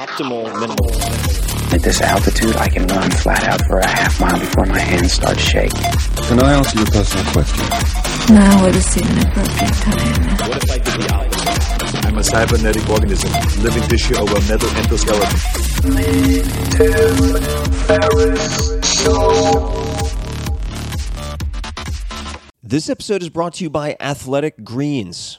Optimal minimal. At this altitude, I can run flat out for a half mile before my hands start shaking. Can I answer your personal question? Now would seem an appropriate time. What if I did the opposite? I'm a cybernetic organism, living tissue over metal endoskeleton. The Tim Ferriss Show. This episode is brought to you by Athletic Greens.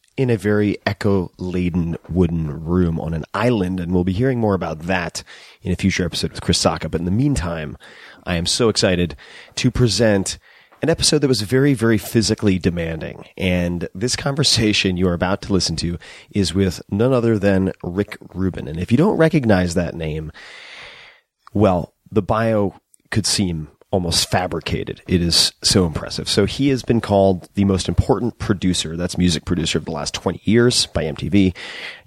in a very echo-laden wooden room on an island, and we'll be hearing more about that in a future episode with Chris Saka. But in the meantime, I am so excited to present an episode that was very, very physically demanding. And this conversation you are about to listen to is with none other than Rick Rubin. And if you don't recognize that name, well, the bio could seem almost fabricated. It is so impressive. So he has been called the most important producer, that's music producer, of the last 20 years by MTV.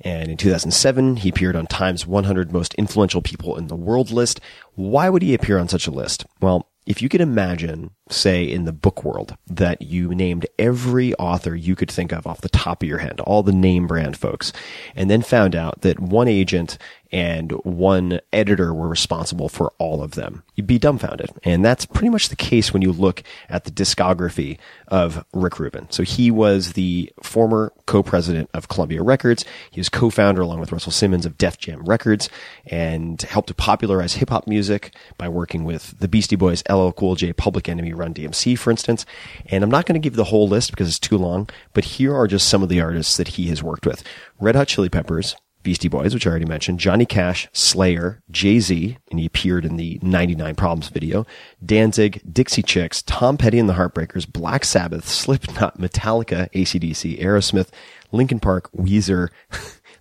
And in 2007, he appeared on Time's 100 Most Influential People in the World list. Why would he appear on such a list? Well, if you could imagine, say, in the book world, that you named every author you could think of off the top of your head, all the name brand folks, and then found out that one agent and one editor were responsible for all of them, you'd be dumbfounded. And that's pretty much the case when you look at the discography of Rick Rubin. So he was the former co-president of Columbia Records. He was co-founder, along with Russell Simmons, of Def Jam Records, and helped to popularize hip-hop music by working with the Beastie Boys, LL Cool J, Public Enemy, Run DMC, for instance. And I'm not going to give the whole list because it's too long, but here are just some of the artists that he has worked with. Red Hot Chili Peppers, Beastie Boys, which I already mentioned, Johnny Cash, Slayer, Jay-Z, and he appeared in the 99 Problems video, Danzig, Dixie Chicks, Tom Petty and the Heartbreakers, Black Sabbath, Slipknot, Metallica, AC/DC, Aerosmith, Linkin Park, Weezer,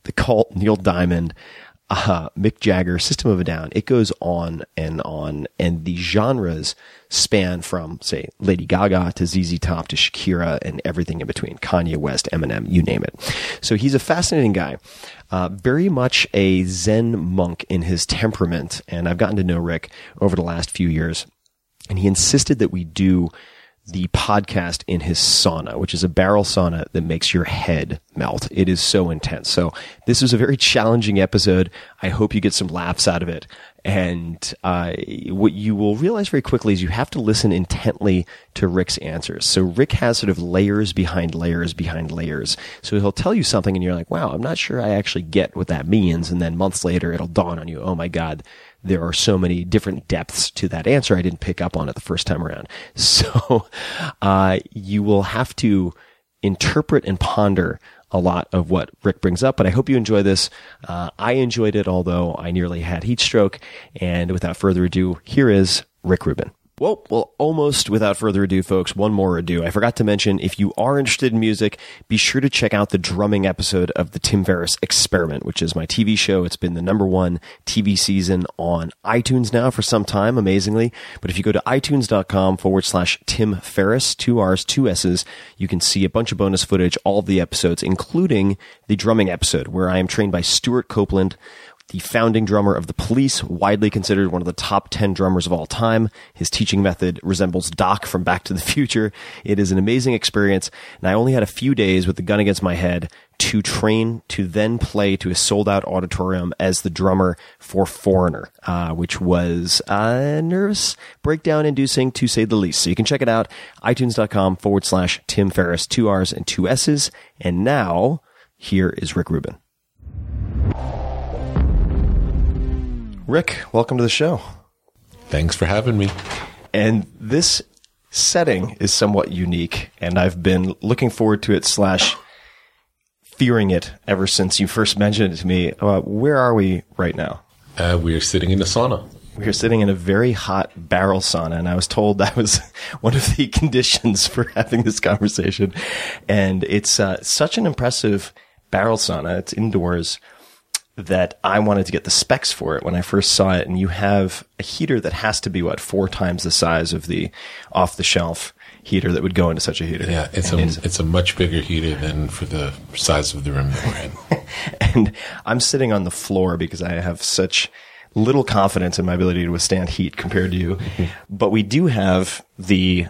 The Cult, Neil Diamond, Mick Jagger, System of a Down. It goes on, and the genres span from, say, Lady Gaga to ZZ Top to Shakira and everything in between, Kanye West, Eminem, you name it. So he's a fascinating guy, very much a Zen monk in his temperament, and I've gotten to know Rick over the last few years, and he insisted that we do the podcast in his sauna, which is a barrel sauna that makes your head melt. It is so intense. So this was a very challenging episode. I hope you get some laughs out of it. And what you will realize very quickly is you have to listen intently to Rick's answers. So Rick has sort of layers behind layers behind layers. So he'll tell you something and you're like, wow, I'm not sure I actually get what that means. And then months later, it'll dawn on you, oh my God, there are so many different depths to that answer I didn't pick up on it the first time around. So you will have to interpret and ponder a lot of what Rick brings up, but I hope you enjoy this. I enjoyed it, although I nearly had heat stroke. And without further ado, here is Rick Rubin. Well, almost without further ado, folks, one more ado. I forgot to mention, if you are interested in music, be sure to check out the drumming episode of the Tim Ferriss Experiment, which is my TV show. It's been the #1 TV season on iTunes now for some time, amazingly. But if you go to itunes.com/Tim Ferriss, 2 R's, 2 S's, you can see a bunch of bonus footage, all of the episodes, including the drumming episode, where I am trained by Stuart Copeland, the founding drummer of The Police, widely considered one of the top 10 drummers of all time. His teaching method resembles Doc from Back to the Future. It is an amazing experience, and I only had a few days with the gun against my head to train to then play to a sold-out auditorium as the drummer for Foreigner, which was nervous, breakdown-inducing, to say the least. So you can check it out, itunes.com/Tim Ferriss, 2 R's and 2 S's. And now, here is Rick Rubin. Rick, welcome to the show. Thanks for having me. And this setting is somewhat unique, and I've been looking forward to it / fearing it ever since you first mentioned it to me. Where are we right now? We are sitting in a sauna. We are sitting in a very hot barrel sauna, and I was told that was one of the conditions for having this conversation. And it's such an impressive barrel sauna. It's indoors, that I wanted to get the specs for it when I first saw it. And you have a heater that has to be, 4 times the size of the off-the-shelf heater that would go into such a heater. Yeah, it's a much bigger heater than for the size of the room that we're in. And I'm sitting on the floor because I have such little confidence in my ability to withstand heat compared to you. But we do have the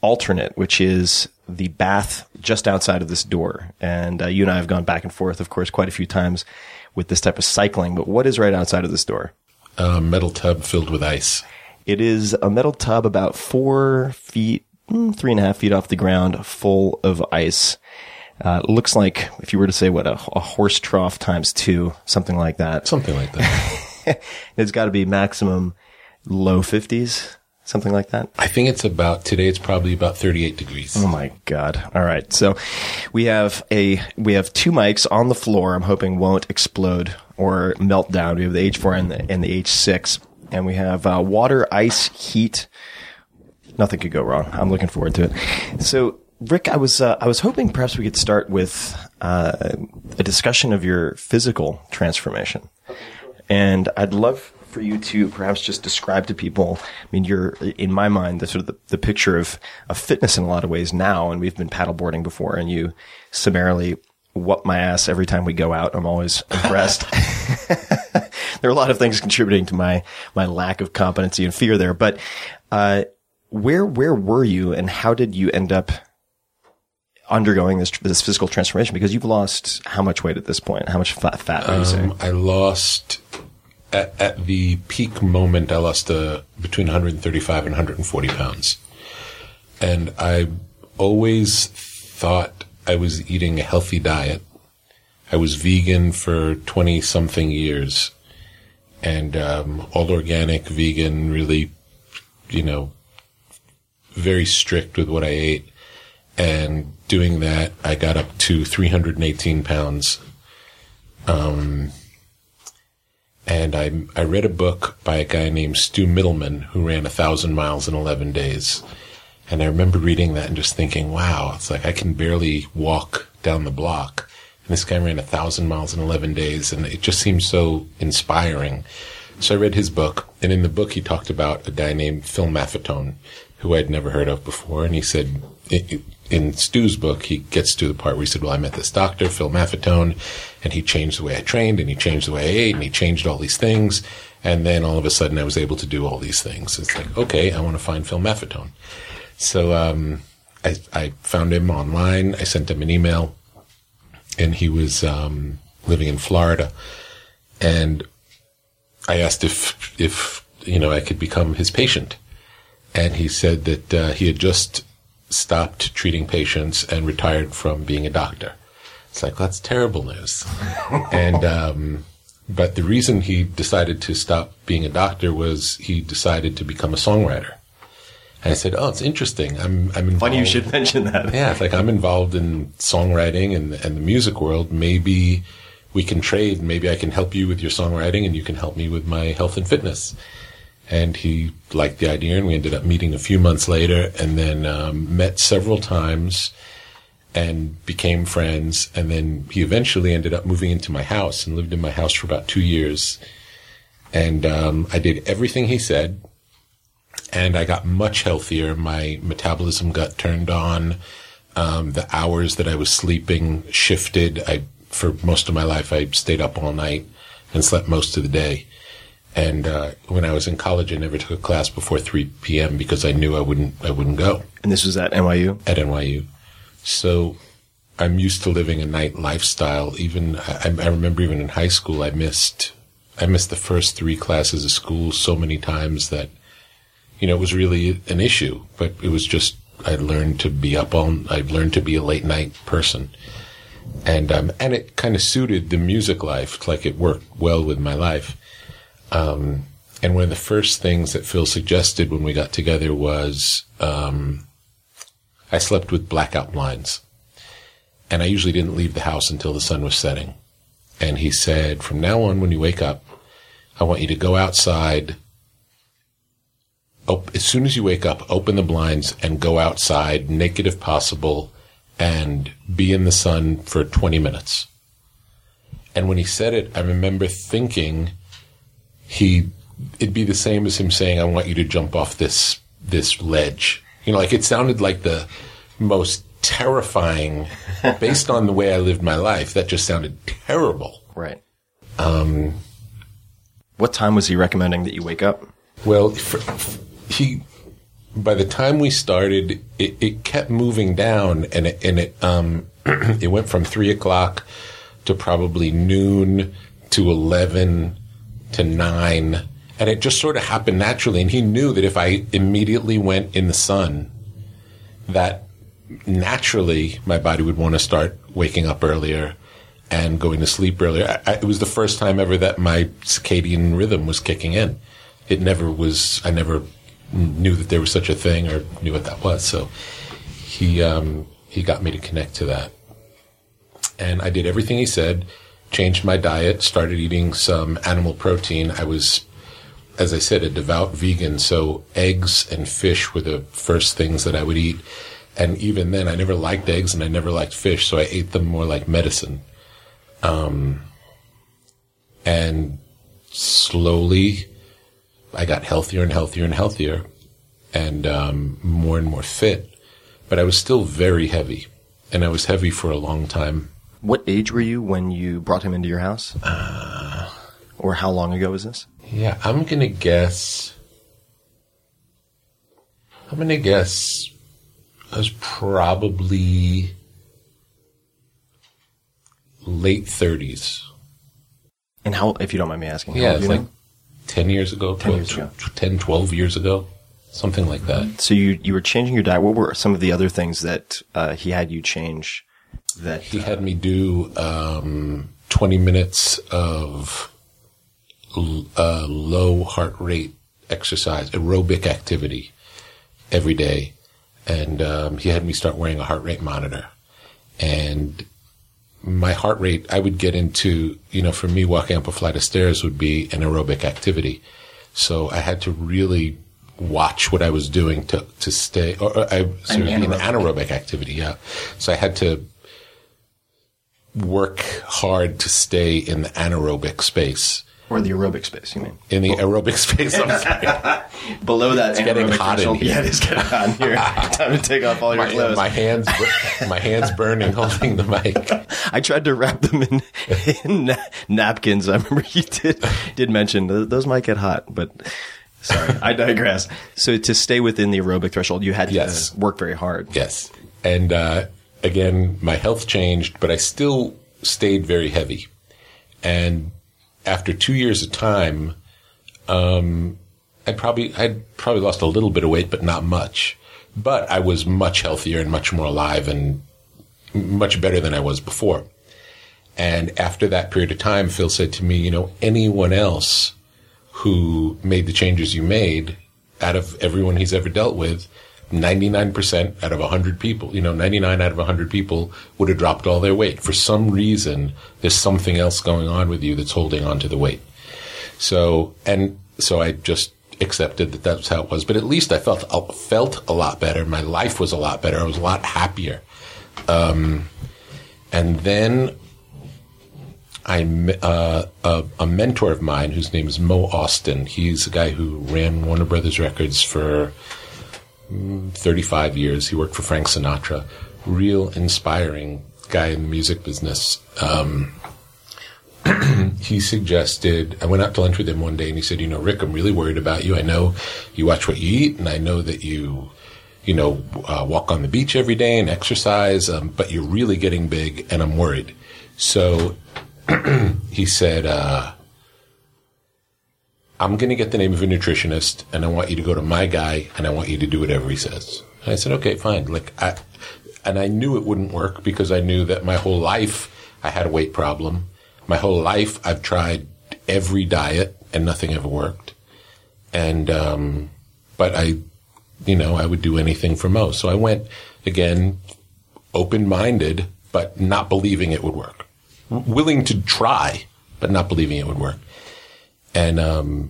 alternate, which is the bath just outside of this door. And you and I have gone back and forth, of course, quite a few times with this type of cycling. But what is right outside of this door? A metal tub filled with ice. It is a metal tub about 4 feet, 3.5 feet off the ground, full of ice. It looks like, if you were to say, a horse trough ×2, something like that. Something like that. It's got to be maximum low 50s. Something like that? I think it's probably about 38 degrees. Oh my God. All right. So we have 2 mics on the floor I'm hoping won't explode or melt down. We have the H4 and the H6. And we have water, ice, heat. Nothing could go wrong. I'm looking forward to it. So Rick, I was hoping perhaps we could start with a discussion of your physical transformation. And I'd love for you to perhaps just describe to people, I mean, you're, in my mind, the picture of fitness in a lot of ways now, and we've been paddleboarding before, and you summarily whoop my ass every time we go out. I'm always impressed. There are a lot of things contributing to my lack of competency and fear there, but where were you, and how did you end up undergoing this physical transformation? Because you've lost how much weight at this point? How much fat would you say? I lost... At the peak moment, I lost between 135 and 140 pounds. And I always thought I was eating a healthy diet. I was vegan for 20-something years. And all organic, vegan, really, very strict with what I ate. And doing that, I got up to 318 pounds. And I read a book by a guy named Stu Middleman who ran 1,000 miles in 11 days. And I remember reading that and just thinking, wow, it's like I can barely walk down the block. And this guy ran 1,000 miles in 11 days. And it just seemed so inspiring. So I read his book. And in the book, he talked about a guy named Phil Maffetone, who I'd never heard of before. And he said, in Stu's book, he gets to the part where he said, well, I met this doctor, Phil Maffetone, and he changed the way I trained, and he changed the way I ate, and he changed all these things. And then all of a sudden I was able to do all these things. It's like, okay, I want to find Phil Maffetone. So I found him online. I sent him an email, and he was living in Florida. And I asked if you know, I could become his patient. And he said that he had just stopped treating patients and retired from being a doctor. It's like, well, that's terrible news. And but the reason he decided to stop being a doctor was he decided to become a songwriter. And I said, oh, it's interesting. I'm involved. Funny you should mention that. Yeah, it's like I'm involved in songwriting and the music world. Maybe we can trade. Maybe I can help you with your songwriting and you can help me with my health and fitness. And he liked the idea, and we ended up meeting a few months later, and then met several times and became friends. And then he eventually ended up moving into my house and lived in my house for about 2 years. And I did everything he said, and I got much healthier. My metabolism got turned on. The hours that I was sleeping shifted. For most of my life, I stayed up all night and slept most of the day. And when I was in college, I never took a class before 3 p.m. because I knew I wouldn't go. And this was at NYU? At NYU. So I'm used to living a night lifestyle. Even I remember even in high school, I missed the first 3 classes of school so many times that, you know, it was really an issue. But it was just I've learned to be a late night person. And it kind of suited the music life. It's like it worked well with my life. And one of the first things that Phil suggested when we got together was, I slept with blackout blinds, and I usually didn't leave the house until the sun was setting. And he said, from now on, when you wake up, I want you to go outside. As soon as you wake up, open the blinds and go outside naked if possible and be in the sun for 20 minutes. And when he said it, I remember thinking, it'd be the same as him saying, I want you to jump off this ledge. You know, like it sounded like the most terrifying, based on the way I lived my life, that just sounded terrible. Right. What time was he recommending that you wake up? Well, by the time we started, it kept moving down, and it it went from 3 o'clock to probably noon to 11 to 9, and it just sort of happened naturally. And he knew that if I immediately went in the sun, that naturally my body would want to start waking up earlier and going to sleep earlier. It was the first time ever that my circadian rhythm was kicking in. It never was. I never knew that there was such a thing or knew what that was. So he got me to connect to that, and I did everything he said. Changed my diet, started eating some animal protein. I was, as I said, a devout vegan, so eggs and fish were the first things that I would eat. And even then, I never liked eggs and I never liked fish, so I ate them more like medicine. And slowly, I got healthier and healthier and healthier and more fit. But I was still very heavy, and I was heavy for a long time. What age were you when you brought him into your house? Or how long ago was this? Yeah, I'm going to guess I was probably late 30s. And how, if you don't mind me asking, yeah, it's like 10 years ago, 12 years ago, something like that. So you were changing your diet. What were some of the other things that he had you change? That he had me do 20 minutes of low heart rate exercise, aerobic activity every day. And he had me start wearing a heart rate monitor. And my heart rate, I would get into, you know, for me, walking up a flight of stairs would be an aerobic activity. So I had to really watch what I was doing to stay, an anaerobic activity, yeah. So I had to work hard to stay in the anaerobic space. Or the aerobic space, you mean? In the aerobic space, I'm sorry. Below that, it's getting hot in here. Yeah, it's getting hot in here. Time to take off all your clothes. My hands burning holding the mic. I tried to wrap them in napkins. I remember you did mention those might get hot, but sorry, I digress. So to stay within the aerobic threshold, you had to work very hard. Yes, and again, my health changed, but I still stayed very heavy. And after 2 years of time, I'd probably lost a little bit of weight, but not much. But I was much healthier and much more alive and much better than I was before. And after that period of time, Phil said to me, you know, anyone else who made the changes you made, out of everyone he's ever dealt with, 99% out of 100 people, 99 out of 100 people would have dropped all their weight. For some reason, there's something else going on with you that's holding on to the weight. So I just accepted that that's how it was. But at least I felt a lot better. My life was a lot better. I was a lot happier. And then a mentor of mine whose name is Mo Austin. He's a guy who ran Warner Brothers Records for 35 years. He worked for Frank Sinatra. Real inspiring guy in the music business. He suggested, I went out to lunch with him one day and he said, Rick, I'm really worried about you. I know you watch what you eat and I know that you walk on the beach every day and exercise, but you're really getting big and I'm worried. So he said, I'm going to get the name of a nutritionist and I want you to go to my guy and I want you to do whatever he says. And I said, okay, fine. And I knew it wouldn't work because I knew that my whole life I had a weight problem. My whole life I've tried every diet and nothing ever worked. And, but I would do anything for Mo. So I went, again, open-minded, but not believing it would work. Willing to try, but not believing it would work. And the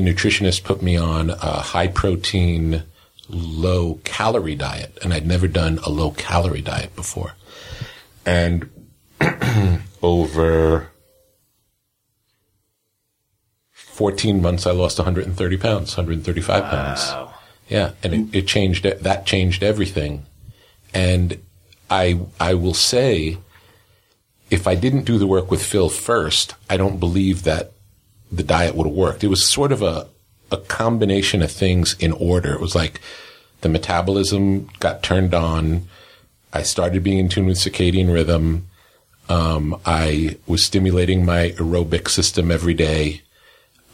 nutritionist put me on a high-protein, low-calorie diet, and I'd never done a low-calorie diet before. And over 14 months, I lost 130 pounds, 135 pounds. Wow. Yeah, and it changed. That changed everything. And I will say, if I didn't do the work with Phil first, I don't believe that the diet would have worked. It was sort of a combination of things in order. It was like the metabolism got turned on. I started being in tune with circadian rhythm. I was stimulating my aerobic system every day,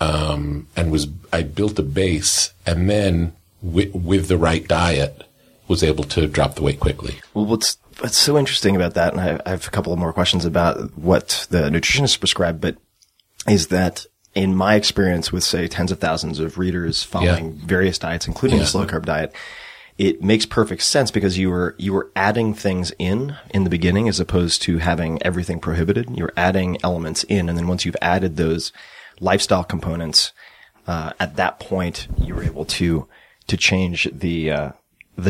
I built a base, and then with the right diet, was able to drop the weight quickly. Well, what's so interesting about that, and I have a couple of more questions about what the nutritionist prescribed, but is that in my experience with, say, tens of thousands of readers following various diets, including this low-carb diet, it makes perfect sense because you were adding things in the beginning as opposed to having everything prohibited. You're adding elements in, and then once you've added those lifestyle components, at that point you were able to change the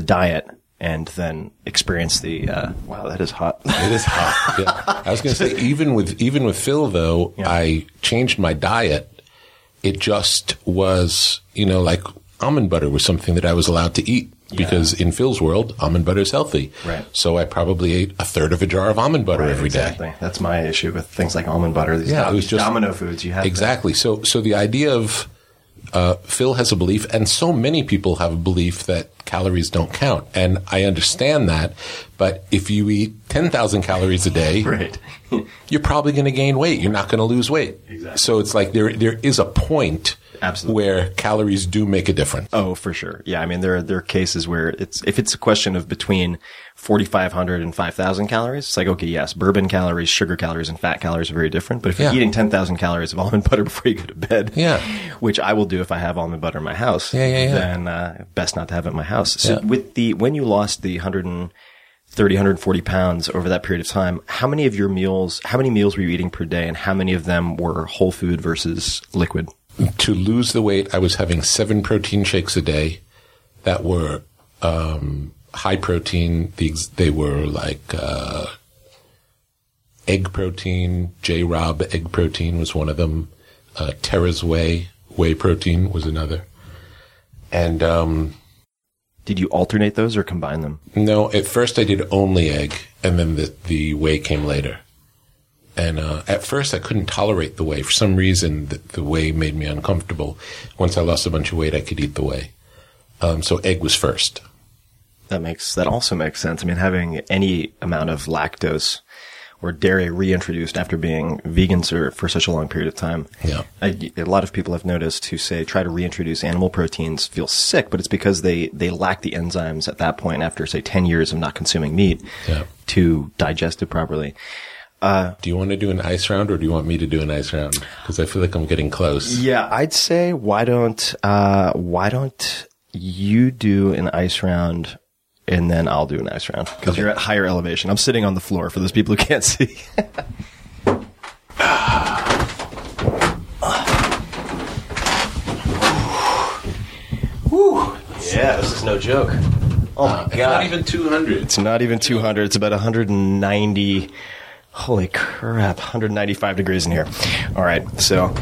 diet and then experience the wow, that is hot. It is hot. Yeah. I was going to say even with Phil though, yeah. I changed my diet. It just was, like almond butter was something that I was allowed to eat. Because in Phil's world, almond butter is healthy. Right. So I probably ate a third of a jar of almond butter every day. Exactly. That's my issue with things like almond butter. These it was just domino foods you have. Exactly. There. So the idea of Phil has a belief, and so many people have a belief that calories don't count. And I understand that, but if you eat 10,000 calories a day, right. you're probably going to gain weight. You're not going to lose weight. Exactly. So it's like there is a point. Absolutely. Where calories do make a difference. Oh, for sure. Yeah, I mean, there are cases where if it's a question of between 4,500 and 5,000 calories, it's like, okay, yes, bourbon calories, sugar calories, and fat calories are very different. But if you're eating 10,000 calories of almond butter before you go to bed, which I will do if I have almond butter in my house, then best not to have it in my house. So when you lost the 130, 140 pounds over that period of time, how many meals were you eating per day, and how many of them were whole food versus liquid? To lose the weight, I was having 7 protein shakes a day that were high protein. They were like egg protein. J-Rob egg protein was one of them. Terra's whey protein was another. And did you alternate those or combine them? No, at first I did only egg, and then the whey came later. And at first, I couldn't tolerate the whey. For some reason, the whey made me uncomfortable. Once I lost a bunch of weight, I could eat the whey. So egg was first. That also makes sense. I mean, having any amount of lactose or dairy reintroduced after being vegans for such a long period of time. Yeah, a lot of people I've noticed who say try to reintroduce animal proteins feel sick, but it's because they lack the enzymes at that point after, say, 10 years of not consuming meat to digest it properly. Do you want to do an ice round, or do you want me to do an ice round? Because I feel like I'm getting close. Yeah, I'd say why don't you do an ice round, and then I'll do an ice round, because you're at higher elevation. I'm sitting on the floor for those people who can't see. Yeah, this is no joke. Oh my God! It's not even 200. It's not even 200. It's about 190. Holy crap, 195 degrees in here. All right, so...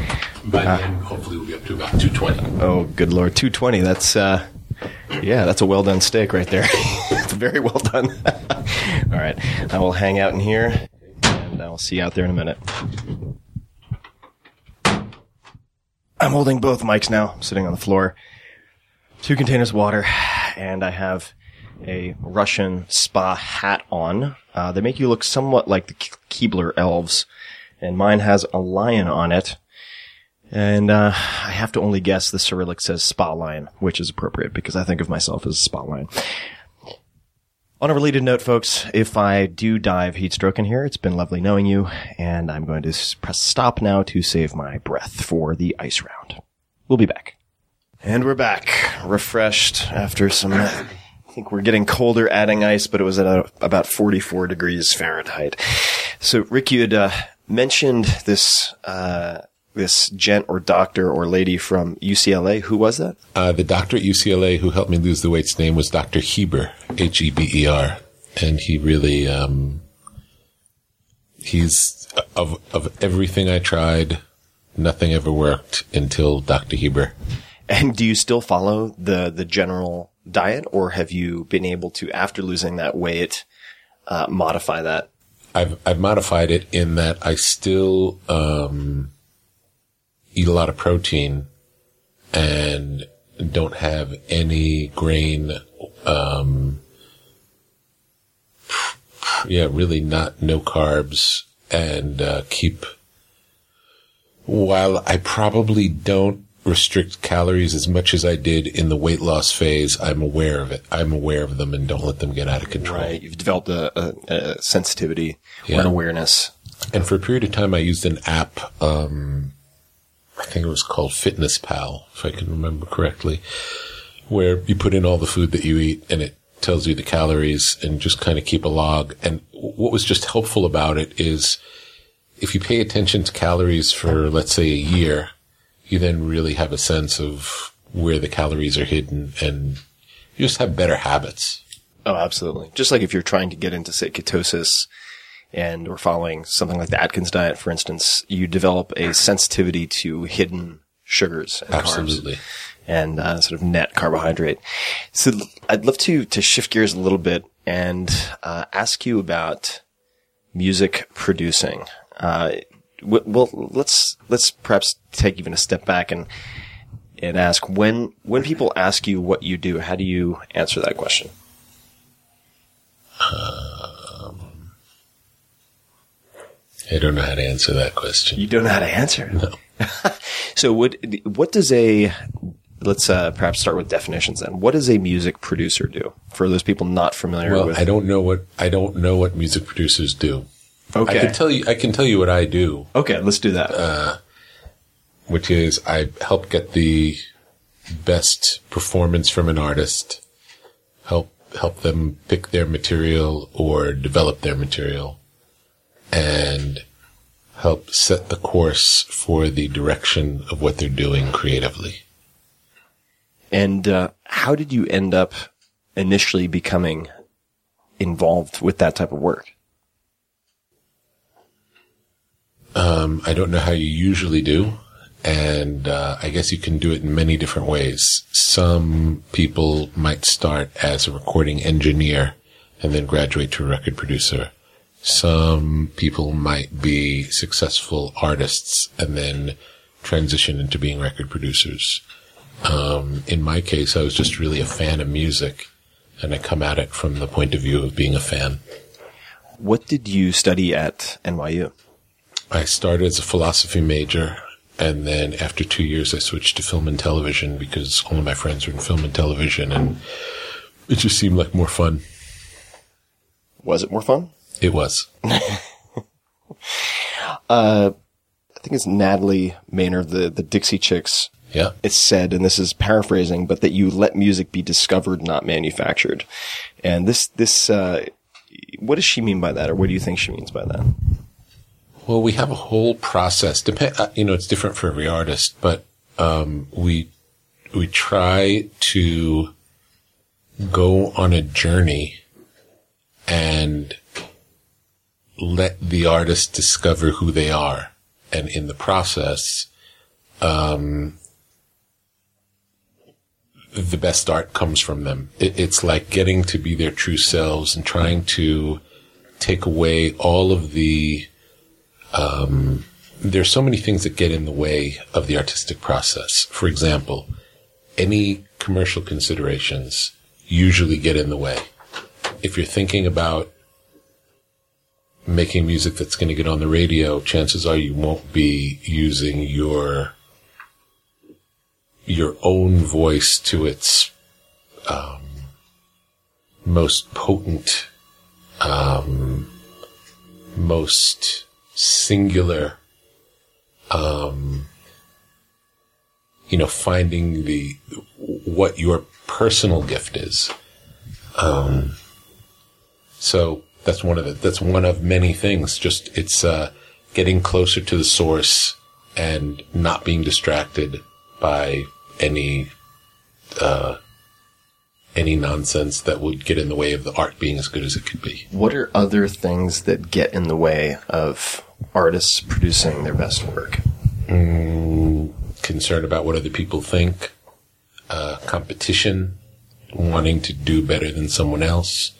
by then, hopefully we'll be up to about 220. Oh, good Lord, 220. That's, that's a well-done steak right there. It's very well done. All right, I will hang out in here, and I will see you out there in a minute. I'm holding both mics now. I'm sitting on the floor. 2 containers of water, and I have a Russian spa hat on. They make you look somewhat like the Keebler elves, and mine has a lion on it. And I have to only guess the Cyrillic says spa lion, which is appropriate because I think of myself as a spa lion. On a related note, folks, if I do die of heat stroke in here, it's been lovely knowing you, and I'm going to press stop now to save my breath for the ice round. We'll be back. And we're back, refreshed after some... I think we're getting colder adding ice, but it was at about 44 degrees Fahrenheit. So, Rick, you had mentioned this gent or doctor or lady from UCLA. Who was that? The doctor at UCLA who helped me lose the weight's name was Dr. Heber, H-E-B-E-R. And he really, he's, of everything I tried, nothing ever worked until Dr. Heber. And do you still follow the general diet, or have you been able to, after losing that weight, modify that? I've modified it in that I still eat a lot of protein and don't have any grain. Really no carbs, and keep. While I probably don't restrict calories as much as I did in the weight loss phase, I'm aware of it. I'm aware of them and don't let them get out of control. Right. You've developed a sensitivity or an awareness. And for a period of time, I used an app. I think it was called Fitness Pal, if I can remember correctly, where you put in all the food that you eat and it tells you the calories and just kind of keep a log. And what was just helpful about it is if you pay attention to calories for, let's say, a year, you then really have a sense of where the calories are hidden, and you just have better habits. Oh, absolutely. Just like if you're trying to get into, say, ketosis and or following something like the Atkins diet, for instance, you develop a sensitivity to hidden sugars and carbs and sort of net carbohydrate. So I'd love to shift gears a little bit and ask you about music producing. Well, let's perhaps take even a step back and ask when people ask you what you do, how do you answer that question? I don't know how to answer that question. You don't know how to answer it? No. So what does let's perhaps start with definitions then. What does a music producer do for those people not familiar with? Well, I don't know what music producers do. Okay. I can tell you what I do. Okay, let's do that. Which is I help get the best performance from an artist, help them pick their material or develop their material, and help set the course for the direction of what they're doing creatively. And how did you end up initially becoming involved with that type of work? I don't know how you usually do, and I guess you can do it in many different ways. Some people might start as a recording engineer and then graduate to a record producer. Some people might be successful artists and then transition into being record producers. In my case, I was just really a fan of music, and I come at it from the point of view of being a fan. What did you study at NYU? I started as a philosophy major, and then after 2 years, I switched to film and television because all of my friends were in film and television, and it just seemed like more fun. Was it more fun? It was. I think it's Natalie Maynard, the Dixie Chicks. Yeah. It said, and this is paraphrasing, but that you let music be discovered, not manufactured. And this what does she mean by that, or what do you think she means by that? Well, we have a whole process. It's different for every artist, but we try to go on a journey and let the artist discover who they are. And in the process, the best art comes from them. It's like getting to be their true selves and trying to take away all of the, there's so many things that get in the way of the artistic process. For example, any commercial considerations usually get in the way. If you're thinking about making music that's going to get on the radio, chances are you won't be using your own voice to its most potent, most singular, finding what your personal gift is. So that's one of many things. Just it's getting closer to the source and not being distracted by any nonsense that would get in the way of the art being as good as it could be. What are other things that get in the way of artists producing their best work? Concern about what other people think, competition, wanting to do better than someone else.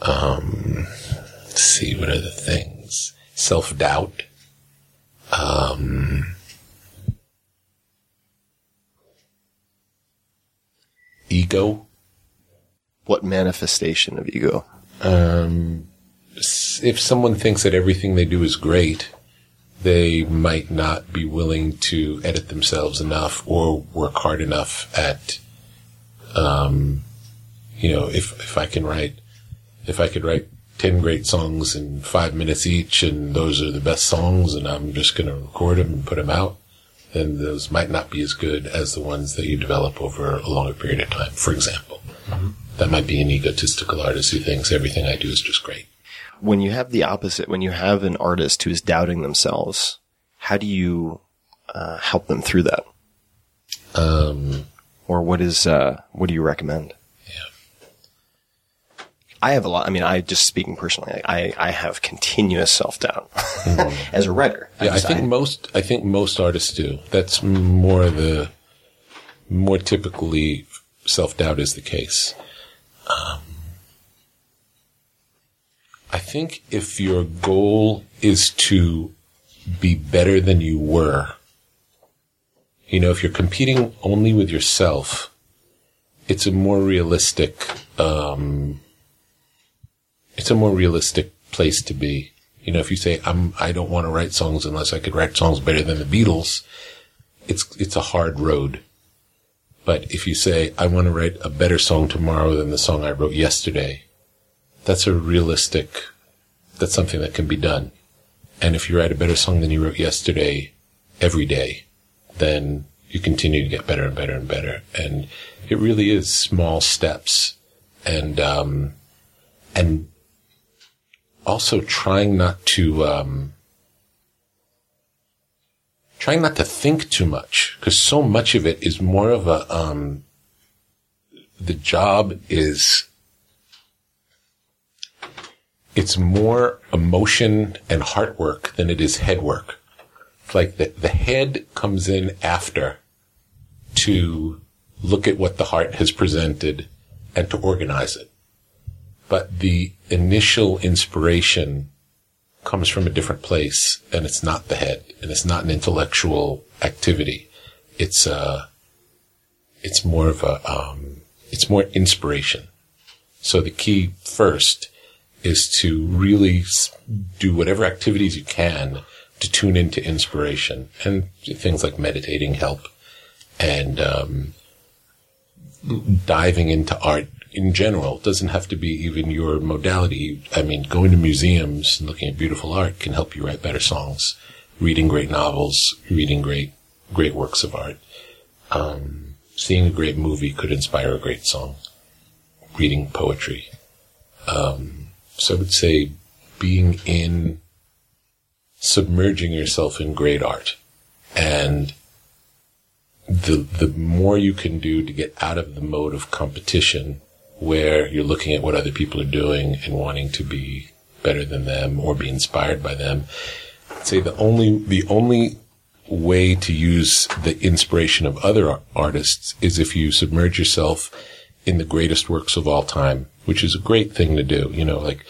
Let's see, what are the things? Self-doubt. Ego. What manifestation of ego? If someone thinks that everything they do is great, they might not be willing to edit themselves enough or work hard enough at, if I could write 10 great songs in 5 minutes each, and those are the best songs, and I'm just going to record them and put them out, then those might not be as good as the ones that you develop over a longer period of time, for example. Mm-hmm. That might be an egotistical artist who thinks everything I do is just great. When you have the opposite, when you have an artist who is doubting themselves, how do you help them through that? Or what do you recommend? I have a lot. I mean, just speaking personally, I have continuous self-doubt as a writer. Yeah, I think most artists do. That's more typically self-doubt is the case. I think if your goal is to be better than you were, if you're competing only with yourself, it's a more realistic, place to be. If you say, I don't want to write songs unless I could write songs better than the Beatles, it's a hard road. But if you say, I want to write a better song tomorrow than the song I wrote yesterday, that's something that can be done. And if you write a better song than you wrote yesterday every day, then you continue to get better and better and better. And it really is small steps. And also trying not to think too much, because so much of it is more of a, the job is, it's more emotion and heart work than it is head work. It's like the head comes in after to look at what the heart has presented and to organize it. But the initial inspiration comes from a different place, and it's not the head, and it's not an intellectual activity. It's more of a, it's more inspiration. So the key first is to really do whatever activities you can to tune into inspiration, and things like meditating help, and diving into art in general. It doesn't have to be even your modality. I mean, going to museums and looking at beautiful art can help you write better songs, reading great novels, reading great works of art. Seeing a great movie could inspire a great song, reading poetry. So I would say submerging yourself in great art, and the more you can do to get out of the mode of competition where you're looking at what other people are doing and wanting to be better than them or be inspired by them. I'd say the only way to use the inspiration of other artists is if you submerge yourself in the greatest works of all time, which is a great thing to do. You know, like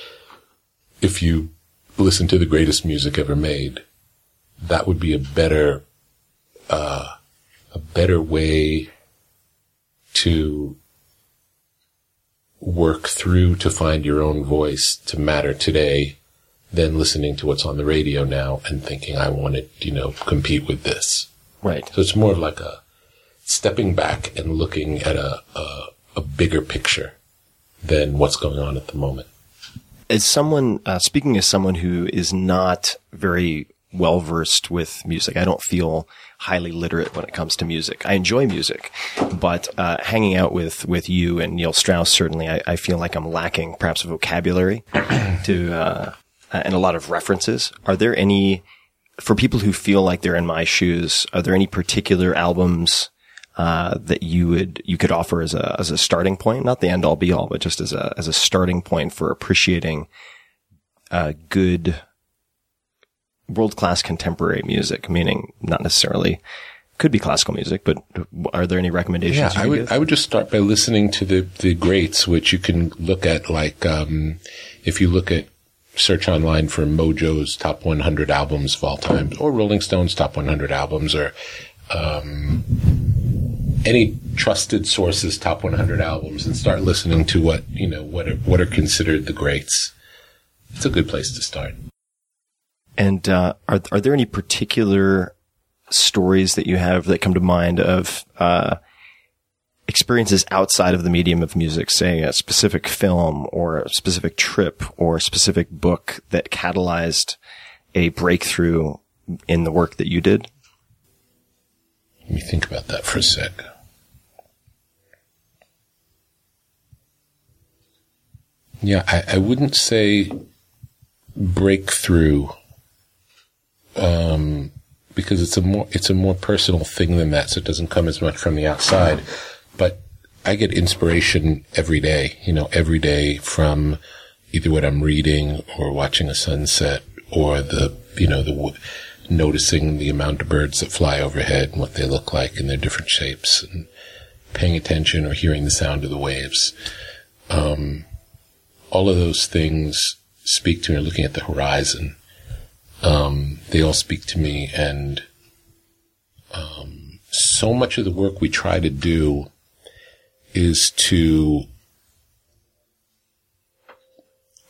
if you listen to the greatest music ever made, that would be a better way to work through to find your own voice to matter today than listening to what's on the radio now and thinking, I want to, compete with this. Right. So it's more of like a stepping back and looking at a bigger picture than what's going on at the moment. As someone, speaking as someone who is not very well-versed with music, I don't feel highly literate when it comes to music. I enjoy music, but hanging out with you and Neil Strauss, certainly I feel like I'm lacking perhaps vocabulary and a lot of references. Are there any, for people who feel like they're in my shoes, are there any particular albums that you could offer as a starting point, not the end all be all, but just as a starting point for appreciating good world class contemporary music? Meaning, not necessarily could be classical music, but are there any recommendations? Yeah, I would just start by listening to the greats, which you can look at, like if you look at search online for Mojo's top 100 albums of all time, or Rolling Stone's top 100 albums, or any trusted sources, top 100 albums, and start listening to what are considered the greats. It's a good place to start. And are there any particular stories that you have that come to mind of experiences outside of the medium of music, say a specific film or a specific trip or a specific book that catalyzed a breakthrough in the work that you did? Let me think about that for a sec. Yeah, I wouldn't say breakthrough, because it's a more personal thing than that, so it doesn't come as much from the outside. But I get inspiration every day from either what I'm reading or watching a sunset or noticing the amount of birds that fly overhead and what they look like and their different shapes, and paying attention or hearing the sound of the waves. All of those things speak to me, looking at the horizon. They all speak to me, and so much of the work we try to do is to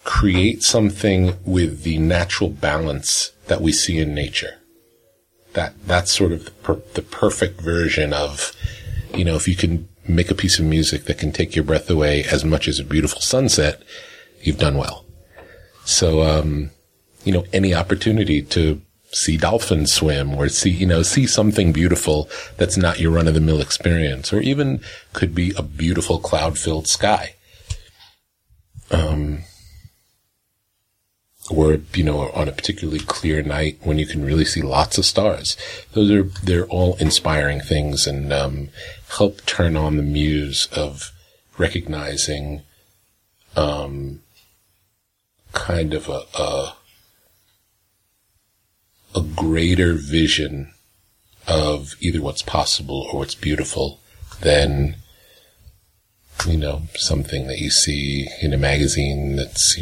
create something with the natural balance that we see in nature. That's sort of the perfect version of, if you can make a piece of music that can take your breath away as much as a beautiful sunset, you've done well. So, any opportunity to see dolphins swim or see something beautiful that's not your run-of-the-mill experience, or even could be a beautiful cloud-filled sky. Or, on a particularly clear night when you can really see lots of stars. They're all inspiring things, and help turn on the muse of recognizing kind of a greater vision of either what's possible or what's beautiful than something that you see in a magazine that's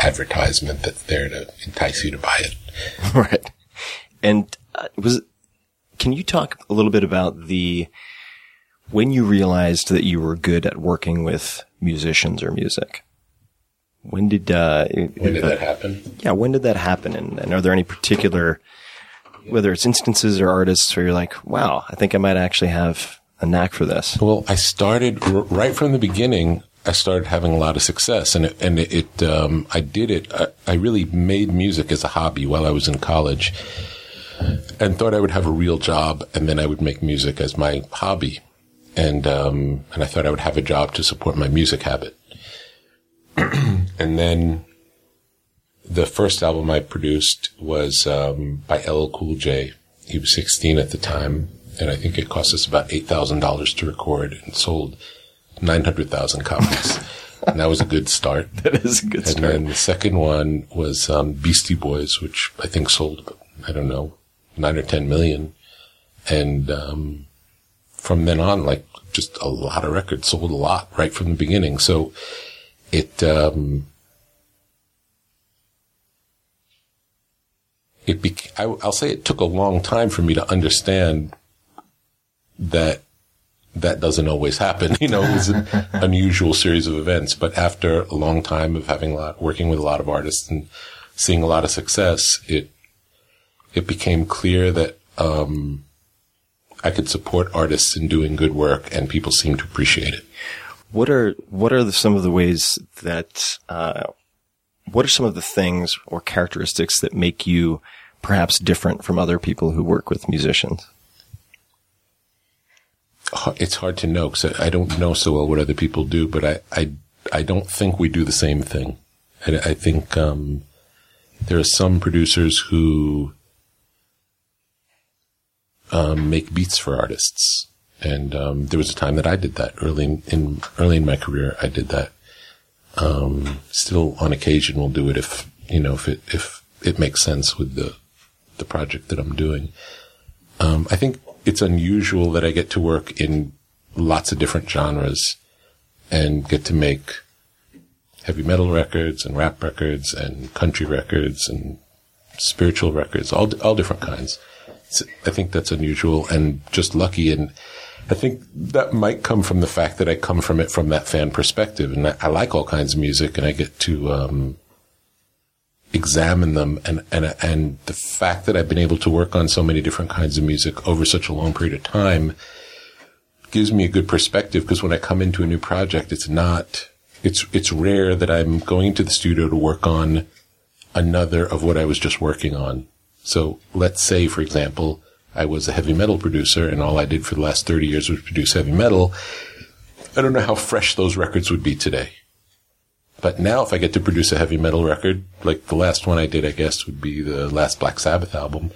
advertisement that's there to entice you to buy it. Right. And can you talk a little bit about when you realized that you were good at working with musicians or music? When did that happen? Yeah, when did that happen? And are there any particular, whether it's instances or artists, where you're like, wow, I think I might actually have a knack for this? Well, I started right from the beginning. I started having a lot of success, I really made music as a hobby while I was in college, and thought I would have a real job, and then I would make music as my hobby, and I thought I would have a job to support my music habit. And then the first album I produced was by LL Cool J. He was 16 at the time, and I think it cost us about $8,000 to record, and sold 900,000 copies. And that was a good start. That is a good start. And then the second one was Beastie Boys, which I think sold, I don't know, 9 or 10 million. And from then on, like, just a lot of records, sold a lot right from the beginning. So I'll say it took a long time for me to understand that doesn't always happen. You know, it was an unusual series of events, but after a long time of having working with a lot of artists and seeing a lot of success, it became clear that, I could support artists in doing good work, and people seemed to appreciate it. What are some of the things or characteristics that make you perhaps different from other people who work with musicians? It's hard to know, because I don't know so well what other people do, but I don't think we do the same thing. I think there are some producers who make beats for artists, and there was a time that I did that early in my career. I did that. Still, on occasion, we'll do it if it makes sense with the project that I'm doing. I think it's unusual that I get to work in lots of different genres and get to make heavy metal records and rap records and country records and spiritual records, all different kinds. So I think that's unusual and just lucky. And I think that might come from the fact that I come from it from that fan perspective. And I like all kinds of music, and I get to examine them. And the fact that I've been able to work on so many different kinds of music over such a long period of time gives me a good perspective, because when I come into a new project, it's rare that I'm going to the studio to work on another of what I was just working on. So let's say, for example, I was a heavy metal producer, and all I did for the last 30 years was produce heavy metal. I don't know how fresh those records would be today. But now if I get to produce a heavy metal record, like the last one I did, I guess, would be the last Black Sabbath album.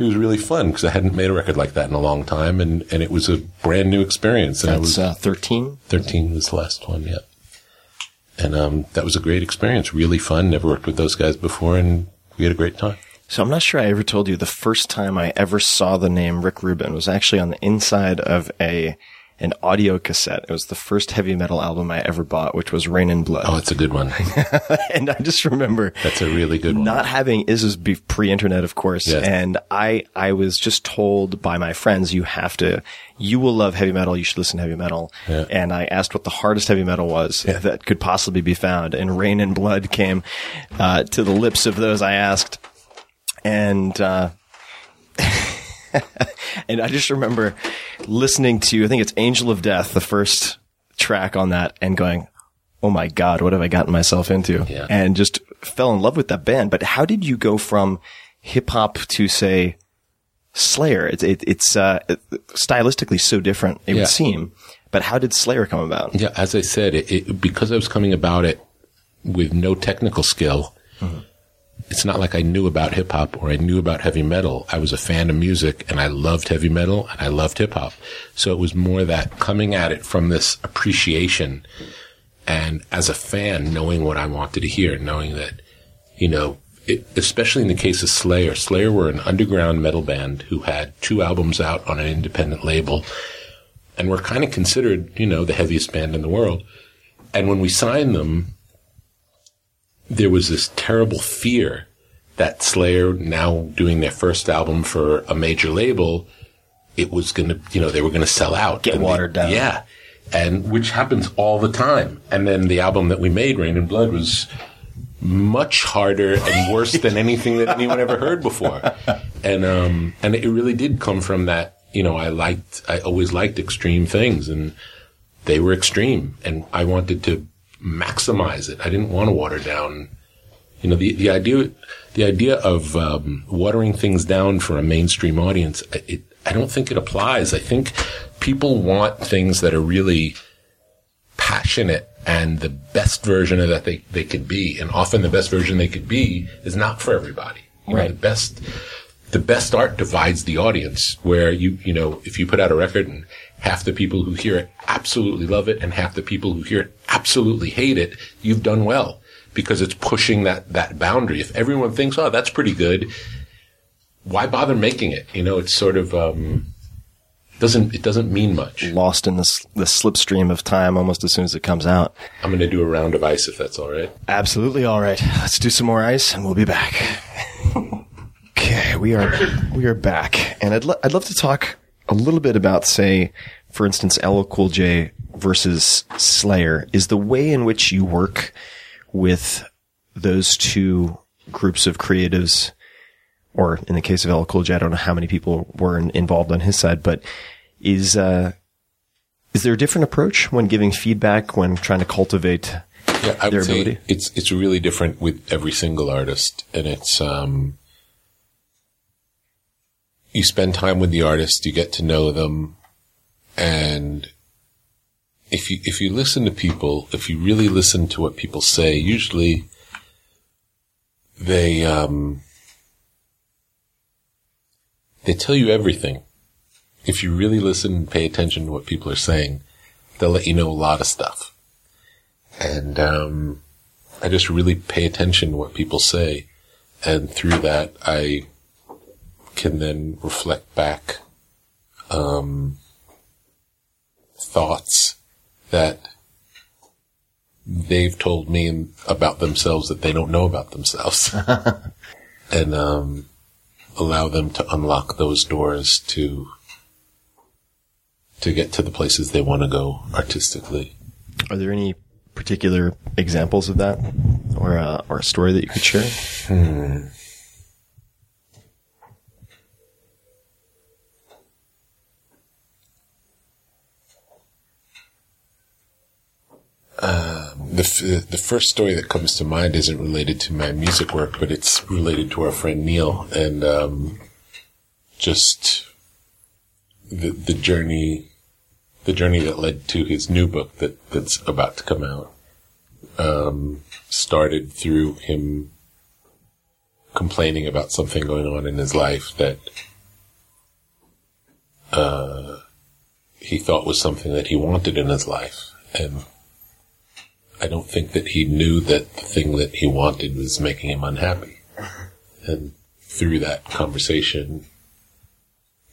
It was really fun, because I hadn't made a record like that in a long time, and it was a brand new experience. And that's 13? 13 was the last one, yeah. And that was a great experience, really fun. Never worked with those guys before, and we had a great time. So I'm not sure I ever told you, the first time I ever saw the name Rick Rubin was actually on the inside of an audio cassette. It was the first heavy metal album I ever bought, which was Rain and Blood. Oh, it's a good one. And I just remember that's a really good one. Not having, this was pre-internet, of course, yes. And I was just told by my friends, you will love heavy metal, you should listen to heavy metal. Yeah. And I asked what the hardest heavy metal was that could possibly be found, and Rain and Blood came to the lips of those I asked. And and I just remember listening to, I think it's Angel of Death, the first track on that, and going, oh my God, what have I gotten myself into? Yeah. And just fell in love with that band. But how did you go from hip-hop to, say, Slayer? It's stylistically so different, it would seem. But how did Slayer come about? Yeah, as I said, because I was coming about it with no technical skill, mm-hmm. It's not like I knew about hip hop or I knew about heavy metal. I was a fan of music, and I loved heavy metal, and I loved hip hop. So it was more that coming at it from this appreciation, and as a fan, knowing what I wanted to hear, knowing that, you know, especially in the case of Slayer. Slayer were an underground metal band who had 2 albums out on an independent label, and were kind of considered, you know, the heaviest band in the world. And when we signed them, there was this terrible fear that Slayer, now doing their first album for a major label, it was going to, you know, they were going to sell out. Get watered down. Yeah. and which happens all the time. And then the album that we made, Rain and Blood, was much harder and worse than anything that anyone ever heard before. And it really did come from that, you know, I always liked extreme things, and they were extreme, and I wanted to maximize it. I didn't want to water down, you know, the idea of watering things down for a mainstream audience. I don't think it applies. I think people want things that are really passionate and the best version of that they could be. And often the best version they could be is not for everybody. You know, the best art divides the audience, where you know, if you put out a record and half the people who hear it absolutely love it and half the people who hear it absolutely hate it, you've done well, because it's pushing that boundary. If everyone thinks, oh, that's pretty good, why bother making it? You know, it's sort of, It doesn't mean much. Lost in the slipstream of time almost as soon as it comes out. I'm going to do a round of ice, if that's all right. Absolutely all right. Let's do some more ice, and we'll be back. Okay, we are back, and I'd love to talk a little bit about, say, for instance, LL Cool J versus Slayer. Is the way in which you work with those two groups of creatives, or in the case of LL Cool J, I don't know how many people were involved on his side, but is there a different approach when giving feedback, when trying to cultivate their ability? It's really different with every single artist, and it's you spend time with the artist, you get to know them, and if you listen to people, if you really listen to what people say, usually they tell you everything. If you really listen and pay attention to what people are saying, they'll let you know a lot of stuff. And I just really pay attention to what people say. And through that, I can then reflect back thoughts that they've told me about themselves that they don't know about themselves. And allow them to unlock those doors to get to the places they want to go artistically. Are there any particular examples of that, or a story that you could share? The first story that comes to mind isn't related to my music work, but it's related to our friend Neil, and just the journey that led to his new book that's about to come out. Started through him complaining about something going on in his life that he thought was something that he wanted in his life, and I don't think that he knew that the thing that he wanted was making him unhappy. And through that conversation,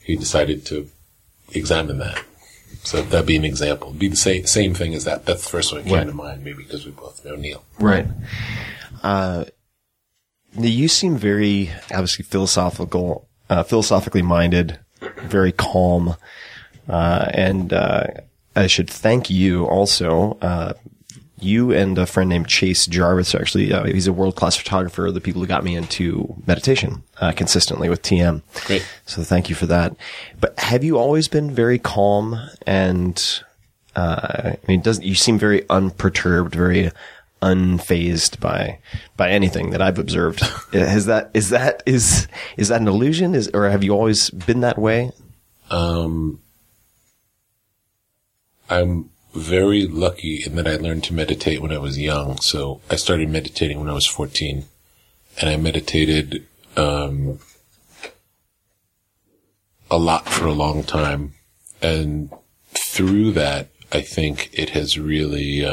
he decided to examine that. So that'd be an example. It'd be the same thing as that. That's the first one that came to mind, maybe because we both know Neil. Right. You seem very, obviously, philosophically minded, very calm. And I should thank you also, you and a friend named Chase Jarvis, actually, he's a world-class photographer, the people who got me into meditation consistently with TM. Great. So thank you for that. But have you always been very calm and, you seem very unperturbed, very unfazed by anything that I've observed. Is that an illusion? Or have you always been that way? I'm very lucky in that I learned to meditate when I was young. So I started meditating when I was 14, and I meditated a lot for a long time. And through that, I think it has really,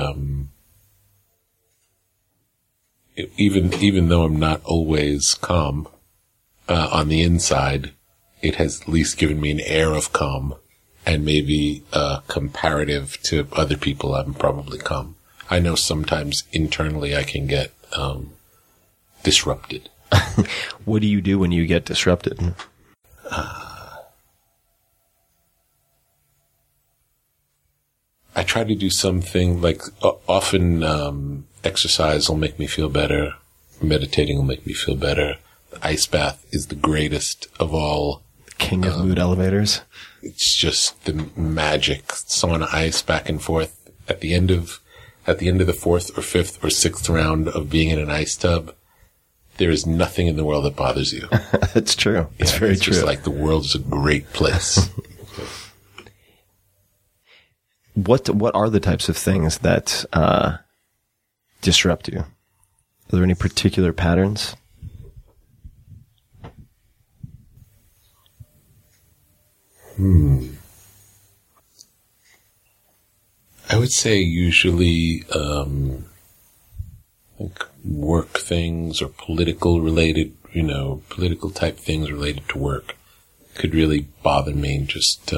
even though I'm not always calm on the inside, it has at least given me an air of calm. And maybe, comparative to other people, I'm probably calm. I know sometimes internally I can get, disrupted. What do you do when you get disrupted? I I try to do something like often exercise will make me feel better. Meditating will make me feel better. The ice bath is the greatest of all. King of mood elevators. It's just the magic. Sauna ice back and forth. At the end of the fourth or fifth or sixth round of being in an ice tub, there is nothing in the world that bothers you. It's true. It's very true. It's like the world's a great place. What are the types of things that disrupt you? Are there any particular patterns? I would say usually like work things or political type things related to work could really bother me. Just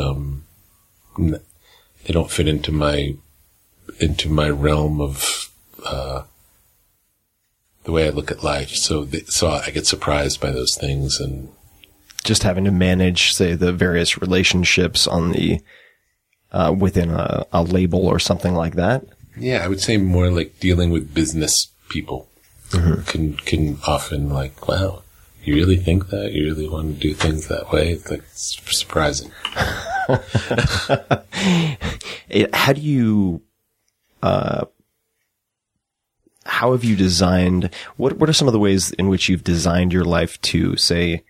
they don't fit into my realm of the way I look at life. So I get surprised by those things, and just having to manage, say, the various relationships on the. Within a label or something like that? Yeah, I would say more like dealing with business people can often like, wow, you really think that? You really want to do things that way? It's like surprising. How have you designed, what are some of the ways in which you've designed your life to, say,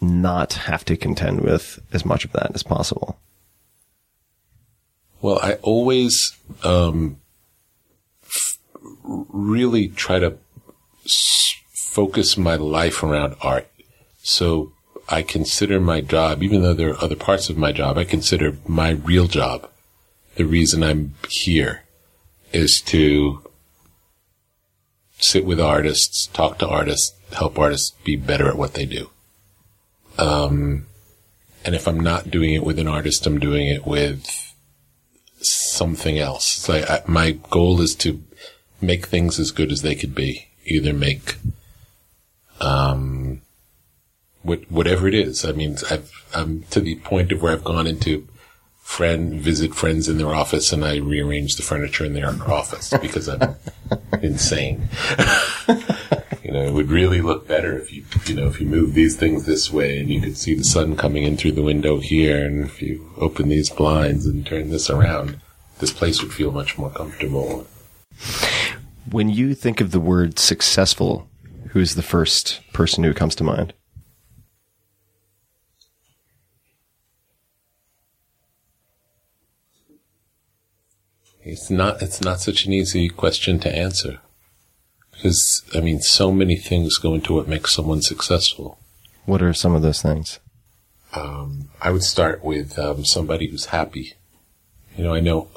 not have to contend with as much of that as possible? Well, I always really try to focus my life around art. So I consider my job, even though there are other parts of my job, I consider my real job. The reason I'm here is to sit with artists, talk to artists, help artists be better at what they do. And if I'm not doing it with an artist, I'm doing it with something else. It's like my goal is to make things as good as they could be. Either make whatever it is. I mean, I'm to the point of where I've gone into visit friends in their office, and I rearrange the furniture in their office because I'm insane. It would really look better if you move these things this way, and you could see the sun coming in through the window here, and if you open these blinds and turn this around, this place would feel much more comfortable. When you think of the word successful, who's the first person who comes to mind? It's not such an easy question to answer. Because, I mean, so many things go into what makes someone successful. What are some of those things? I would start with somebody who's happy. I know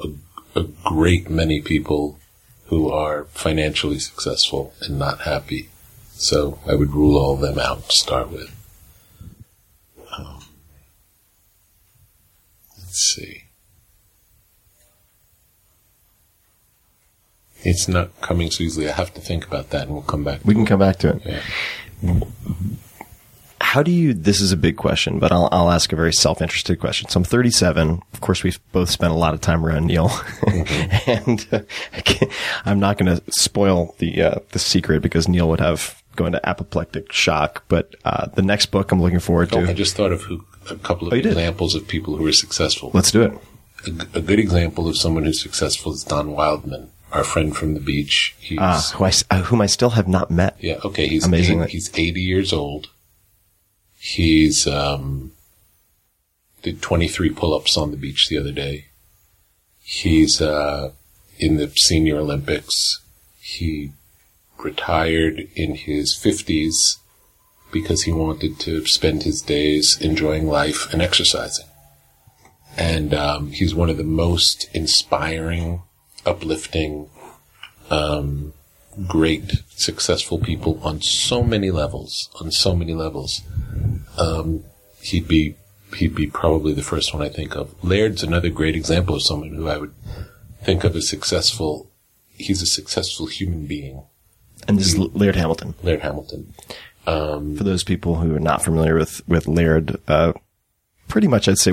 a great many people who are financially successful and not happy. So I would rule all of them out to start with. Let's see. It's not coming so easily. I have to think about that, and we'll come back. We can come back to it. Yeah. How do you? This is a big question, but I'll ask a very self-interested question. So I'm 37. Of course, we've both spent a lot of time around Neil, and I'm not going to spoil the secret because Neil would have gone to apoplectic shock. But the next book I'm looking forward to. I just thought of a couple of examples of people who are successful. Let's do it. A good example of someone who's successful is Don Wildman. Our friend from the beach, whom I still have not met. Yeah, okay, he's amazingly. He's 80 years old. He's did 23 pull-ups on the beach the other day. He's in the senior Olympics. He retired in his 50s because he wanted to spend his days enjoying life and exercising. And he's one of the most inspiring, uplifting, great, successful people on so many levels, he'd be probably the first one I think of. Laird's another great example of someone who I would think of as successful. He's a successful human being. And this is Laird Hamilton. Laird Hamilton. For those people who are not familiar with Laird, pretty much I'd say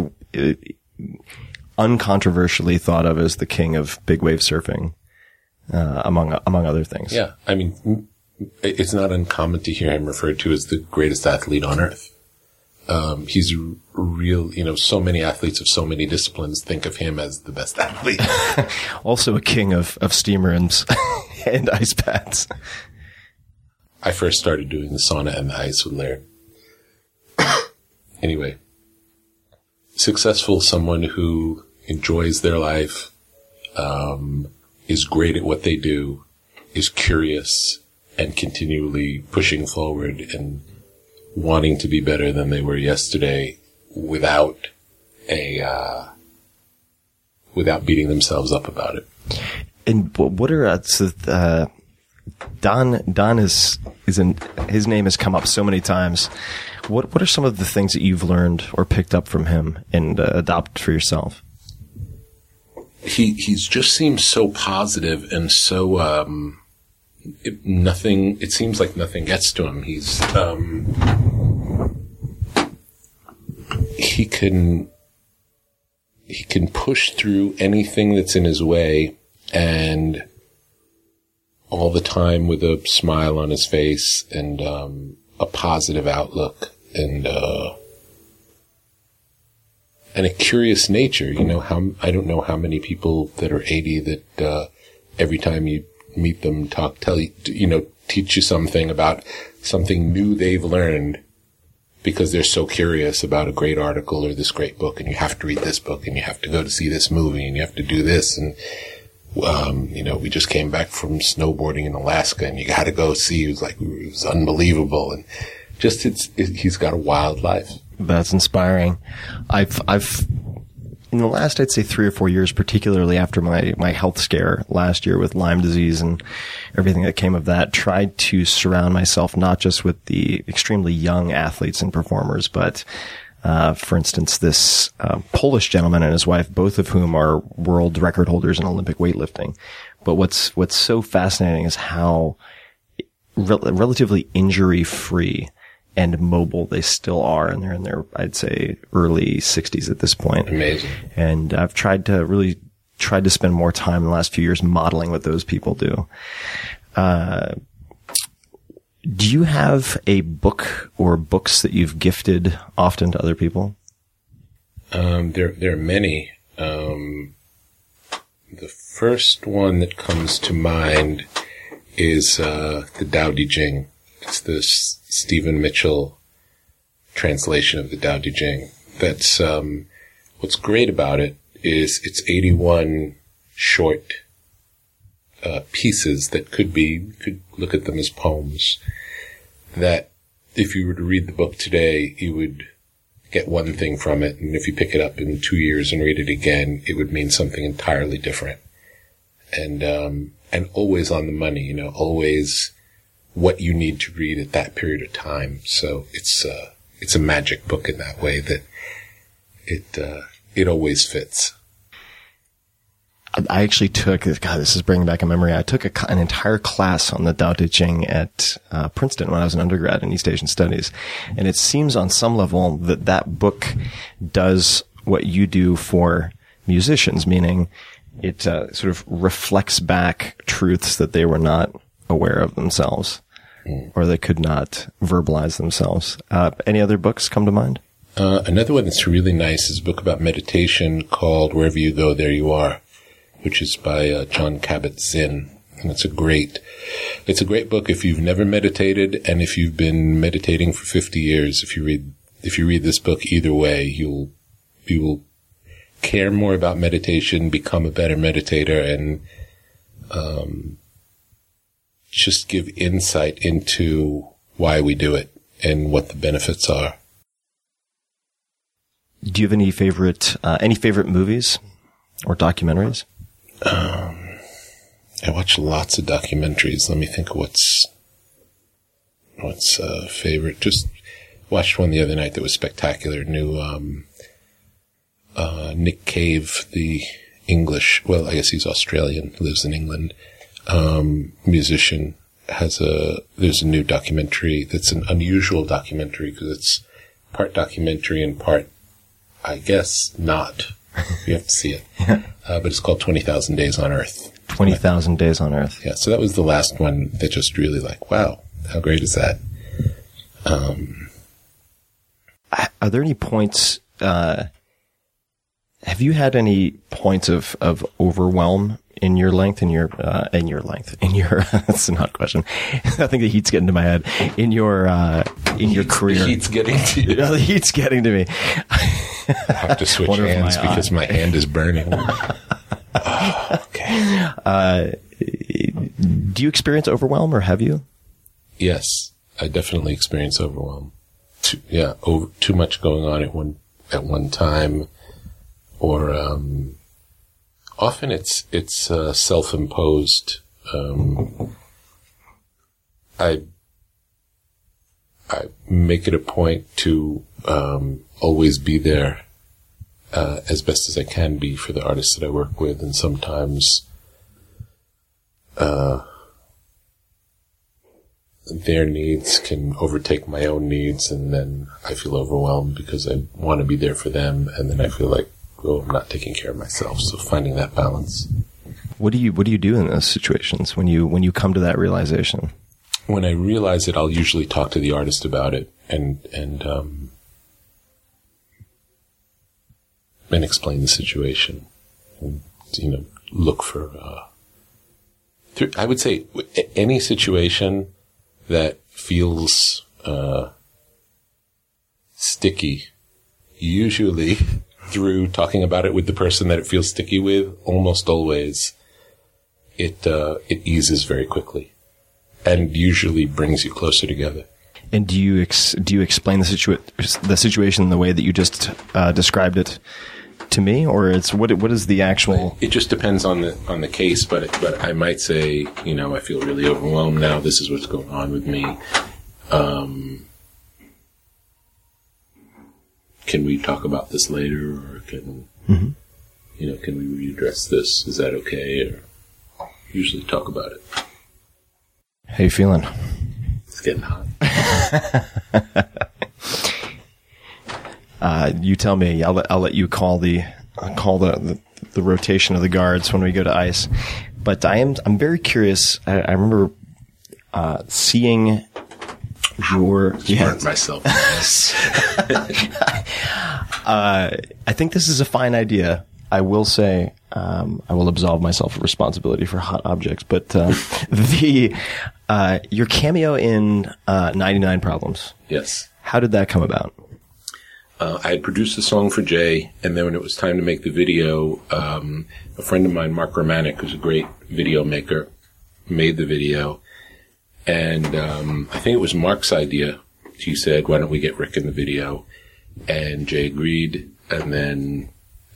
uncontroversially thought of as the king of big wave surfing, among other things. Yeah, I mean, it's not uncommon to hear him referred to as the greatest athlete on earth. He's real, you know, so many athletes of so many disciplines think of him as the best athlete. Also a king of steam rooms and ice baths. I first started doing the sauna and the ice with Laird. Anyway, successful, someone who enjoys their life, is great at what they do, is curious, and continually pushing forward and wanting to be better than they were yesterday without without beating themselves up about it. And what are, Don is in, his name has come up so many times. What are some of the things that you've learned or picked up from him and adopt for yourself? He's just seems so positive and so, it seems like nothing gets to him. He's, he can push through anything that's in his way, and all the time with a smile on his face and, a positive outlook and a curious nature. You know, I don't know how many people that are 80 that, every time you meet them, teach you something about something new they've learned because they're so curious about a great article or this great book, and you have to read this book, and you have to go to see this movie, and you have to do this. And, you know, we just came back from snowboarding in Alaska, and you got to go see. It was unbelievable. And just, he's got a wild life. That's inspiring. I've in the last, I'd say 3 or 4 years, particularly after my health scare last year with Lyme disease and everything that came of that, tried to surround myself not just with the extremely young athletes and performers, but, for instance, this Polish gentleman and his wife, both of whom are world record holders in Olympic weightlifting. But what's so fascinating is how relatively injury-free and mobile they still are, and they're in their, I'd say, early 60s at this point. Amazing. And I've tried to spend more time in the last few years modeling what those people do. Do you have a book or books that you've gifted often to other people? There are many. The first one that comes to mind is the Tao Te Ching. It's the Stephen Mitchell translation of the Tao Te Ching. That's, what's great about it is it's 81 short, pieces that could look at them as poems, that if you were to read the book today, you would get one thing from it. And if you pick it up in 2 years and read it again, it would mean something entirely different. And always on the money, you know, always what you need to read at that period of time. So it's a magic book in that way, that it always fits. I actually took, God, this is bringing back a memory. I took an entire class on the Tao Te Ching at Princeton when I was an undergrad in East Asian Studies. And it seems on some level that book does what you do for musicians, meaning it sort of reflects back truths that they were not aware of themselves, or they could not verbalize themselves. Any other books come to mind? Another one that's really nice is a book about meditation called Wherever You Go, There You Are, which is by John Kabat-Zinn. And it's a great book if you've never meditated, and if you've been meditating for 50 years, if you read this book, either way, you will care more about meditation, become a better meditator, and just give insight into why we do it and what the benefits are. Do you have any favorite movies or documentaries? I watch lots of documentaries. Let me think of what's favorite. Just watched one the other night that was spectacular. New Nick Cave, the English, well, I guess he's Australian, lives in England, musician, there's a new documentary that's an unusual documentary because it's part documentary and part, I guess, not You have to see it. Yeah. But it's called 20,000 Days on Earth. 20,000 Days on Earth. Yeah. So that was the last one that just really like, wow, how great is that? Are there any points, have you had any points of overwhelm in your length, in your that's not a question. I think the heat's getting to my head. In your career. The heat's getting to you. The heat's getting to me. I have to switch hands because my hand is burning. Okay. Do you experience overwhelm, or have you? Yes, I definitely experience overwhelm. Too much going on at one time, or often it's self-imposed. I make it a point to always be there as best as I can be for the artists that I work with, and sometimes their needs can overtake my own needs, and then I feel overwhelmed because I want to be there for them, and then I feel like, oh, I'm not taking care of myself. So finding that balance. What do you do in those situations when you come to that realization? When I realize it, I'll usually talk to the artist about it and explain the situation. And, look for. I would say any situation that feels sticky, usually through talking about it with the person that it feels sticky with, almost always, it eases very quickly, and usually brings you closer together. And do you explain the situation in the way that you just described it to me, or it's what is the actual? It just depends on the case, but I might say, I feel really overwhelmed now. This is what's going on with me. Can we talk about this later, or can we readdress this? Is that okay? Or usually talk about it. How you feeling? It's getting hot. You tell me. I'll let you call the rotation of the guards when we go to ice. But I'm very curious. I remember seeing. Your smart myself. I think this is a fine idea. I will say, I will absolve myself of responsibility for hot objects. But your cameo in 99 Problems. Yes. How did that come about? I had produced the song for Jay, and then when it was time to make the video, a friend of mine, Mark Romanek, who's a great video maker, made the video. And I think it was Mark's idea. He said, why don't we get Rick in the video? And Jay agreed, and then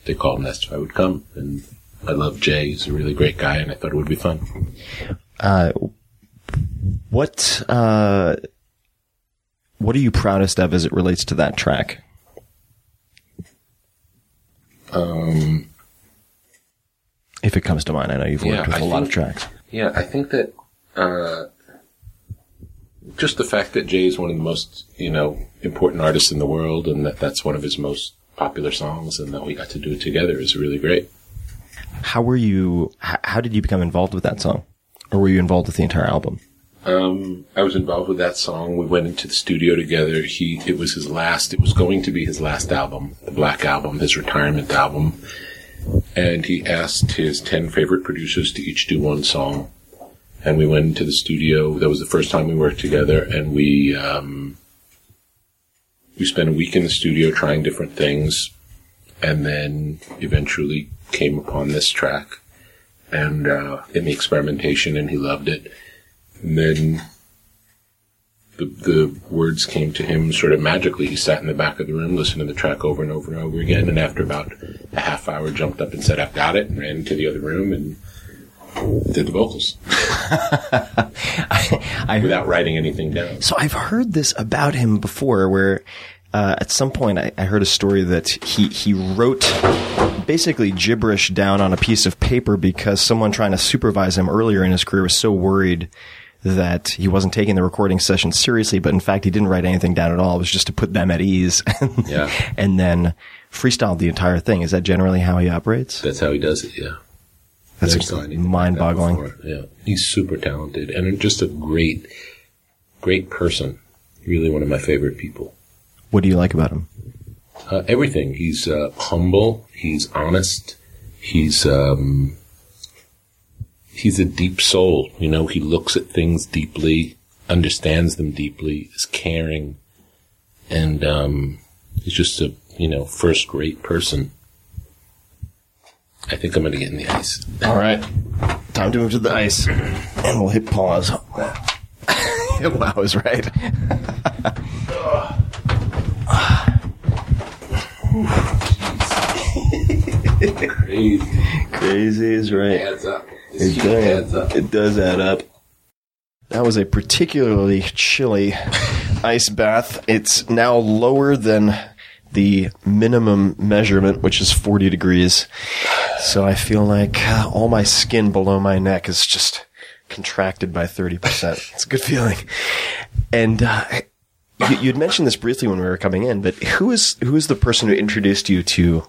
they called and asked if I would come. And I love Jay. He's a really great guy, and I thought it would be fun. What are you proudest of as it relates to that track? If it comes to mind. I know you've worked with a lot of tracks. Yeah, I think that... just the fact that Jay is one of the most, important artists in the world, and that's one of his most popular songs, and that we got to do it together is really great. How did you become involved with that song? Or were you involved with the entire album? I was involved with that song. We went into the studio together. It was going to be his last album, the Black Album, his retirement album. And he asked his 10 favorite producers to each do one song. And we went into the studio. That was the first time we worked together, and we spent a week in the studio trying different things, and then eventually came upon this track and in the experimentation, and he loved it. And then the words came to him sort of magically. He sat in the back of the room, listened to the track over and over and over again, and after about a half hour, jumped up and said, I've got it, and ran into the other room and did the vocals. Without writing anything down. So I've heard this about him before, where at some point I heard a story that he wrote basically gibberish down on a piece of paper because someone trying to supervise him earlier in his career was so worried that he wasn't taking the recording session seriously, but in fact, he didn't write anything down at all. It was just to put them at ease and then freestyled the entire thing. Is that generally how he operates? That's how he does it, yeah. That's mind-boggling. Like that he's super talented and just a great, great person. Really one of my favorite people. What do you like about him? Everything. He's humble. He's honest. He's a deep soul. You know, he looks at things deeply, understands them deeply, is caring, and he's just a, you know, first-rate person. I think I'm going to get in the ice. All right. Time to move to the ice. And we'll hit pause. Wow, I was right. Crazy. Crazy is right. It adds up. It does add up. That was a particularly chilly ice bath. It's now lower than the minimum measurement, which is 40 degrees. So I feel like all my skin below my neck is just contracted by 30%. It's a good feeling. And you'd mentioned this briefly when we were coming in, but who is the person who introduced you to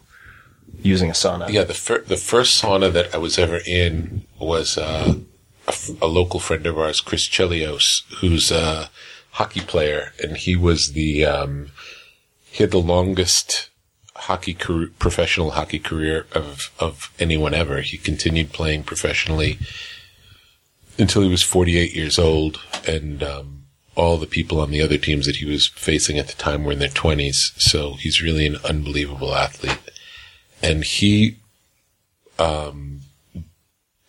using a sauna? Yeah, the first sauna that I was ever in was a local friend of ours, Chris Chelios, who's a hockey player, and he was he had the longest professional hockey career of anyone ever. He continued playing professionally until he was 48 years old, and all the people on the other teams that he was facing at the time were in their 20s. So he's really an unbelievable athlete, and he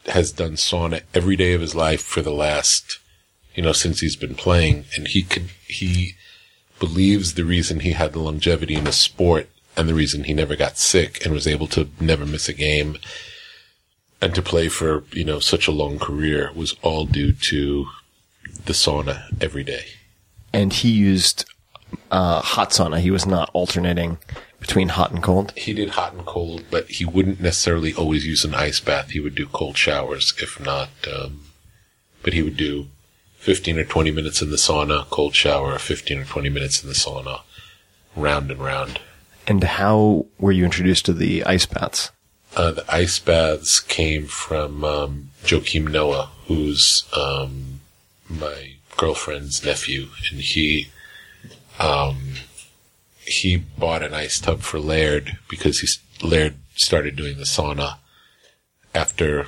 has done sauna every day of his life for the last, you know, since he's been playing, and he believes the reason he had the longevity in the sport and the reason he never got sick and was able to never miss a game and to play for, you know, such a long career was all due to the sauna every day. And he used hot sauna. He was not alternating between hot and cold? He did hot and cold, but he wouldn't necessarily always use an ice bath. He would do cold showers, if not, but he would do 15 or 20 minutes in the sauna, cold shower, 15 or 20 minutes in the sauna, round and round. And how were you introduced to the ice baths? The ice baths came from Joakim Noah, who's my girlfriend's nephew, and he bought an ice tub for Laird because Laird started doing the sauna after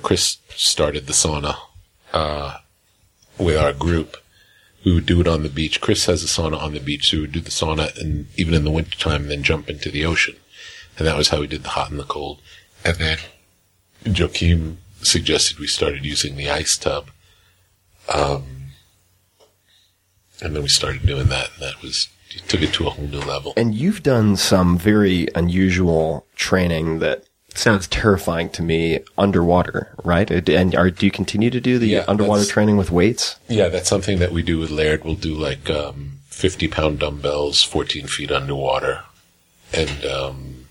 Chris started the sauna. With our group, we would do it on the beach. Chris has a sauna on the beach, so we would do the sauna, and even in the wintertime, then jump into the ocean. And that was how we did the hot and the cold. And then Joakim suggested we started using the ice tub. And then we started doing that, and that was, it took it to a whole new level. And you've done some very unusual training that sounds terrifying to me, underwater, right? And do you continue to do the underwater training with weights? Yeah, that's something that we do with Laird. We'll do like 50-pound dumbbells, 14 feet underwater. And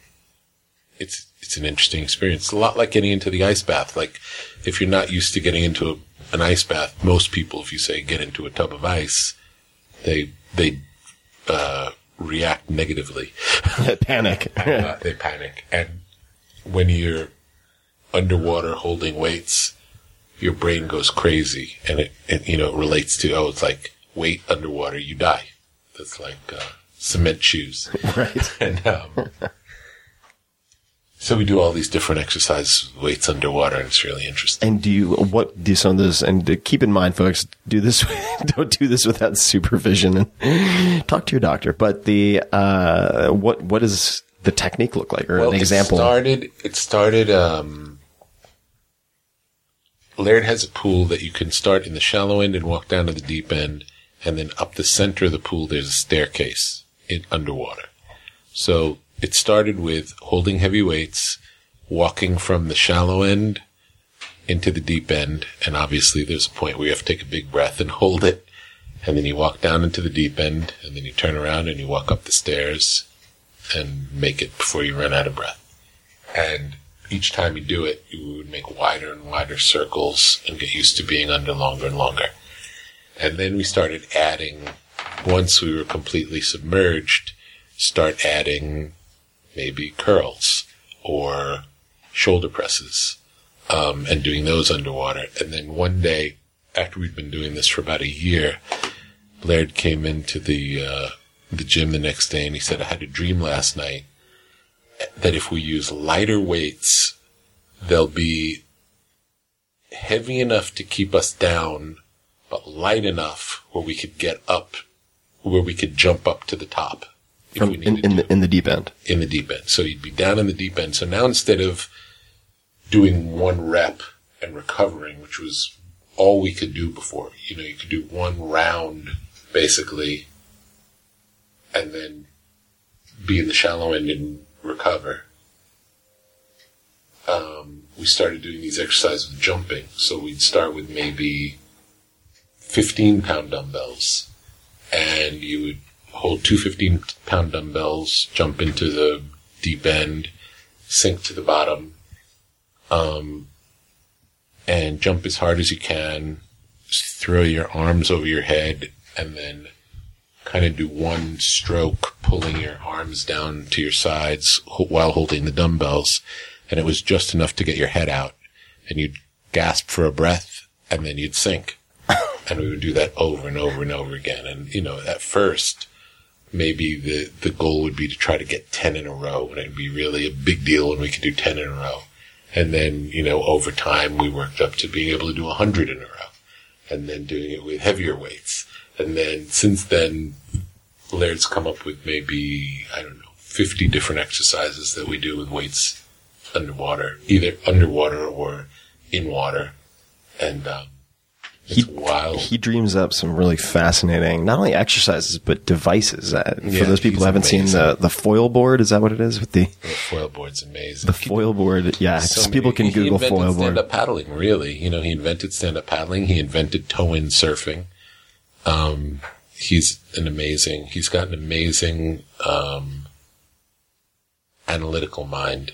it's an interesting experience. It's a lot like getting into the ice bath. Like if you're not used to getting into an ice bath, most people, if you say get into a tub of ice, they react negatively. Panic. They panic. And when you're underwater holding weights, your brain goes crazy, and it relates to, it's like weight underwater, you die. That's like cement shoes, right? And so we do all these different exercises with weights underwater, and it's really interesting. And do some of those? And keep in mind, folks, don't do this without supervision, and talk to your doctor. But what is the technique look like, or an example? It started, Laird has a pool that you can start in the shallow end and walk down to the deep end, and then up the center of the pool there's a staircase in underwater. So it started with holding heavy weights, walking from the shallow end into the deep end, and obviously there's a point where you have to take a big breath and hold it, and then you walk down into the deep end, and then you turn around and you walk up the stairs and make it before you run out of breath. And each time you do it, you would make wider and wider circles and get used to being under longer and longer. And then we started adding, once we were completely submerged, start adding maybe curls or shoulder presses, and doing those underwater. And then one day, after we'd been doing this for about a year, Laird came into the gym the next day and he said, I had a dream last night that if we use lighter weights, they'll be heavy enough to keep us down, but light enough where we could get up, where we could jump up to the top. In the deep end. In the deep end. So you'd be down in the deep end. So now instead of doing one rep and recovering, which was all we could do before, you know, you could do one round basically and then be in the shallow end and recover. We started doing these exercises with jumping. So we'd start with maybe 15-pound dumbbells, and you would hold two 15-pound dumbbells, jump into the deep end, sink to the bottom, and jump as hard as you can, throw your arms over your head, and then kind of do one stroke, pulling your arms down to your sides while holding the dumbbells. And it was just enough to get your head out, and you'd gasp for a breath, and then you'd sink. And we would do that over and over and over again. And, you know, at first, maybe the goal would be to try to get 10 in a row, and it'd be really a big deal when we could do 10 in a row. And then, you know, over time, we worked up to being able to do 100 in a row, and then doing it with heavier weights. And then, since then, Laird's come up with maybe, 50 different exercises that we do with weights underwater, either underwater or in water. And, it's wild. He dreams up some really fascinating, not only exercises, but devices. For those people who haven't seen the foil board, is that what it is? With the foil board's amazing. The foil board, yeah. So people can Google foil board. He invented stand-up paddling, really. You know, he invented stand-up paddling. He invented toe-in surfing. He's got an amazing analytical mind.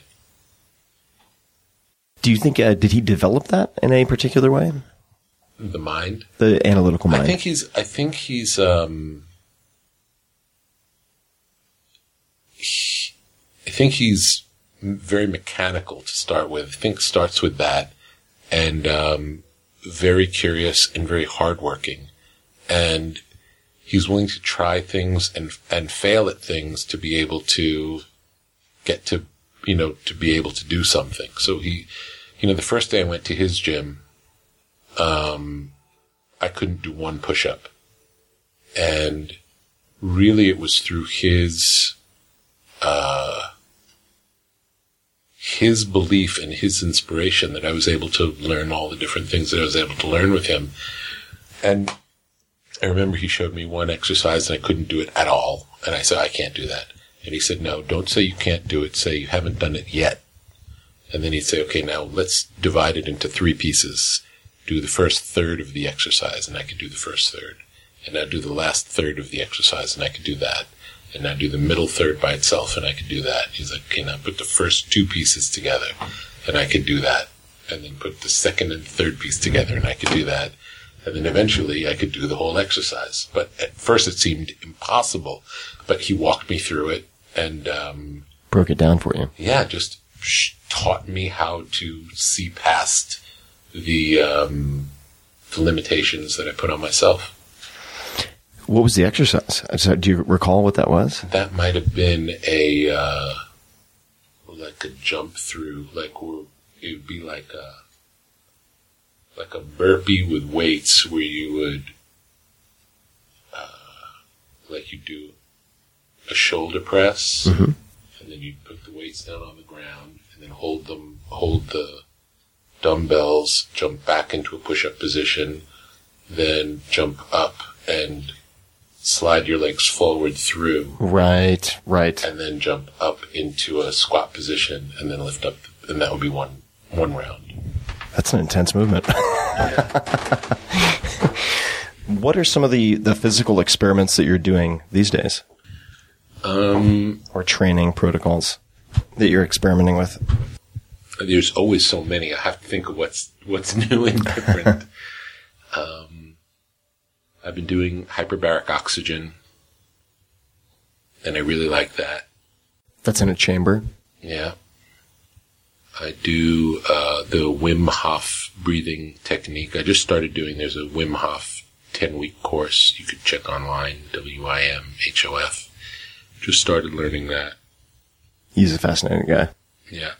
Do you think, did he develop that in any particular way? The mind? The analytical mind. I think he's very mechanical to start with. I think starts with that, and very curious and very hardworking. And he's willing to try things and fail at things to be able to get to, to be able to do something. So he, the first day I went to his gym, I couldn't do one push-up. And really it was through his belief and his inspiration that I was able to learn all the different things that I was able to learn with him. And I remember he showed me one exercise and I couldn't do it at all. And I said, I can't do that. And he said, no, don't say you can't do it. Say you haven't done it yet. And then he'd say, okay, now let's divide it into three pieces. Do the first third of the exercise, and I could do the first third. And I'd do the last third of the exercise, and I could do that. And I'd do the middle third by itself, and I could do that. He's like, okay, now put the first two pieces together, and I could do that. And then put the second and third piece together, and I could do that. And then eventually I could do the whole exercise. But at first it seemed impossible, but he walked me through it and... broke it down for you. Yeah, just taught me how to see past... the limitations that I put on myself. What was the exercise? Do you recall what that was? That might have been a jump through, it would be like a burpee with weights where you would, you do a shoulder press, mm-hmm. and then you put the weights down on the ground and then hold the dumbbells, jump back into a push-up position, then jump up and slide your legs forward through. Right. And then jump up into a squat position and then lift up, and that would be one round. That's an intense movement. What are some of the physical experiments that you're doing these days? Or training protocols that you're experimenting with? there's always so many. I have to think of what's new and different. I've been doing hyperbaric oxygen, and I really like that. That's in a chamber. Yeah. I do the Wim Hof breathing technique. I just started doing, there's a Wim Hof 10-week course. You could check online, WIMHOF. Just started learning that. He's a fascinating guy. Yeah.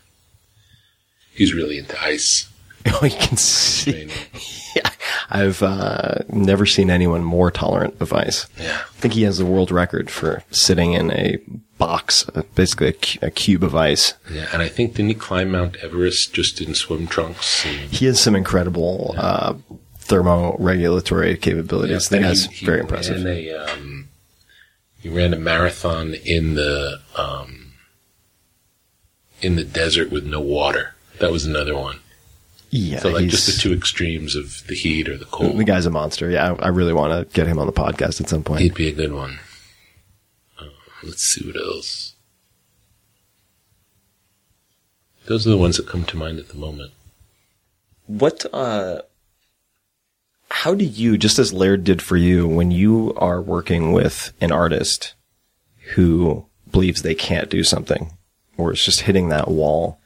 He's really into ice. Oh, you can see. Yeah. I've never seen anyone more tolerant of ice. Yeah. I think he has the world record for sitting in a box, basically a cube of ice. Yeah, and I think, didn't he climb Mount Everest just in swim trunks? He has some incredible thermoregulatory capabilities. Yeah, that's very impressive. He ran a marathon in the desert with no water. That was another one. Yeah, so like just the two extremes of the heat or the cold. The guy's a monster. Yeah, I really want to get him on the podcast at some point. He'd be a good one. Let's see what else. Those are the ones that come to mind at the moment. What? How do you, just as Laird did for you, when you are working with an artist who believes they can't do something or is just hitting that wall?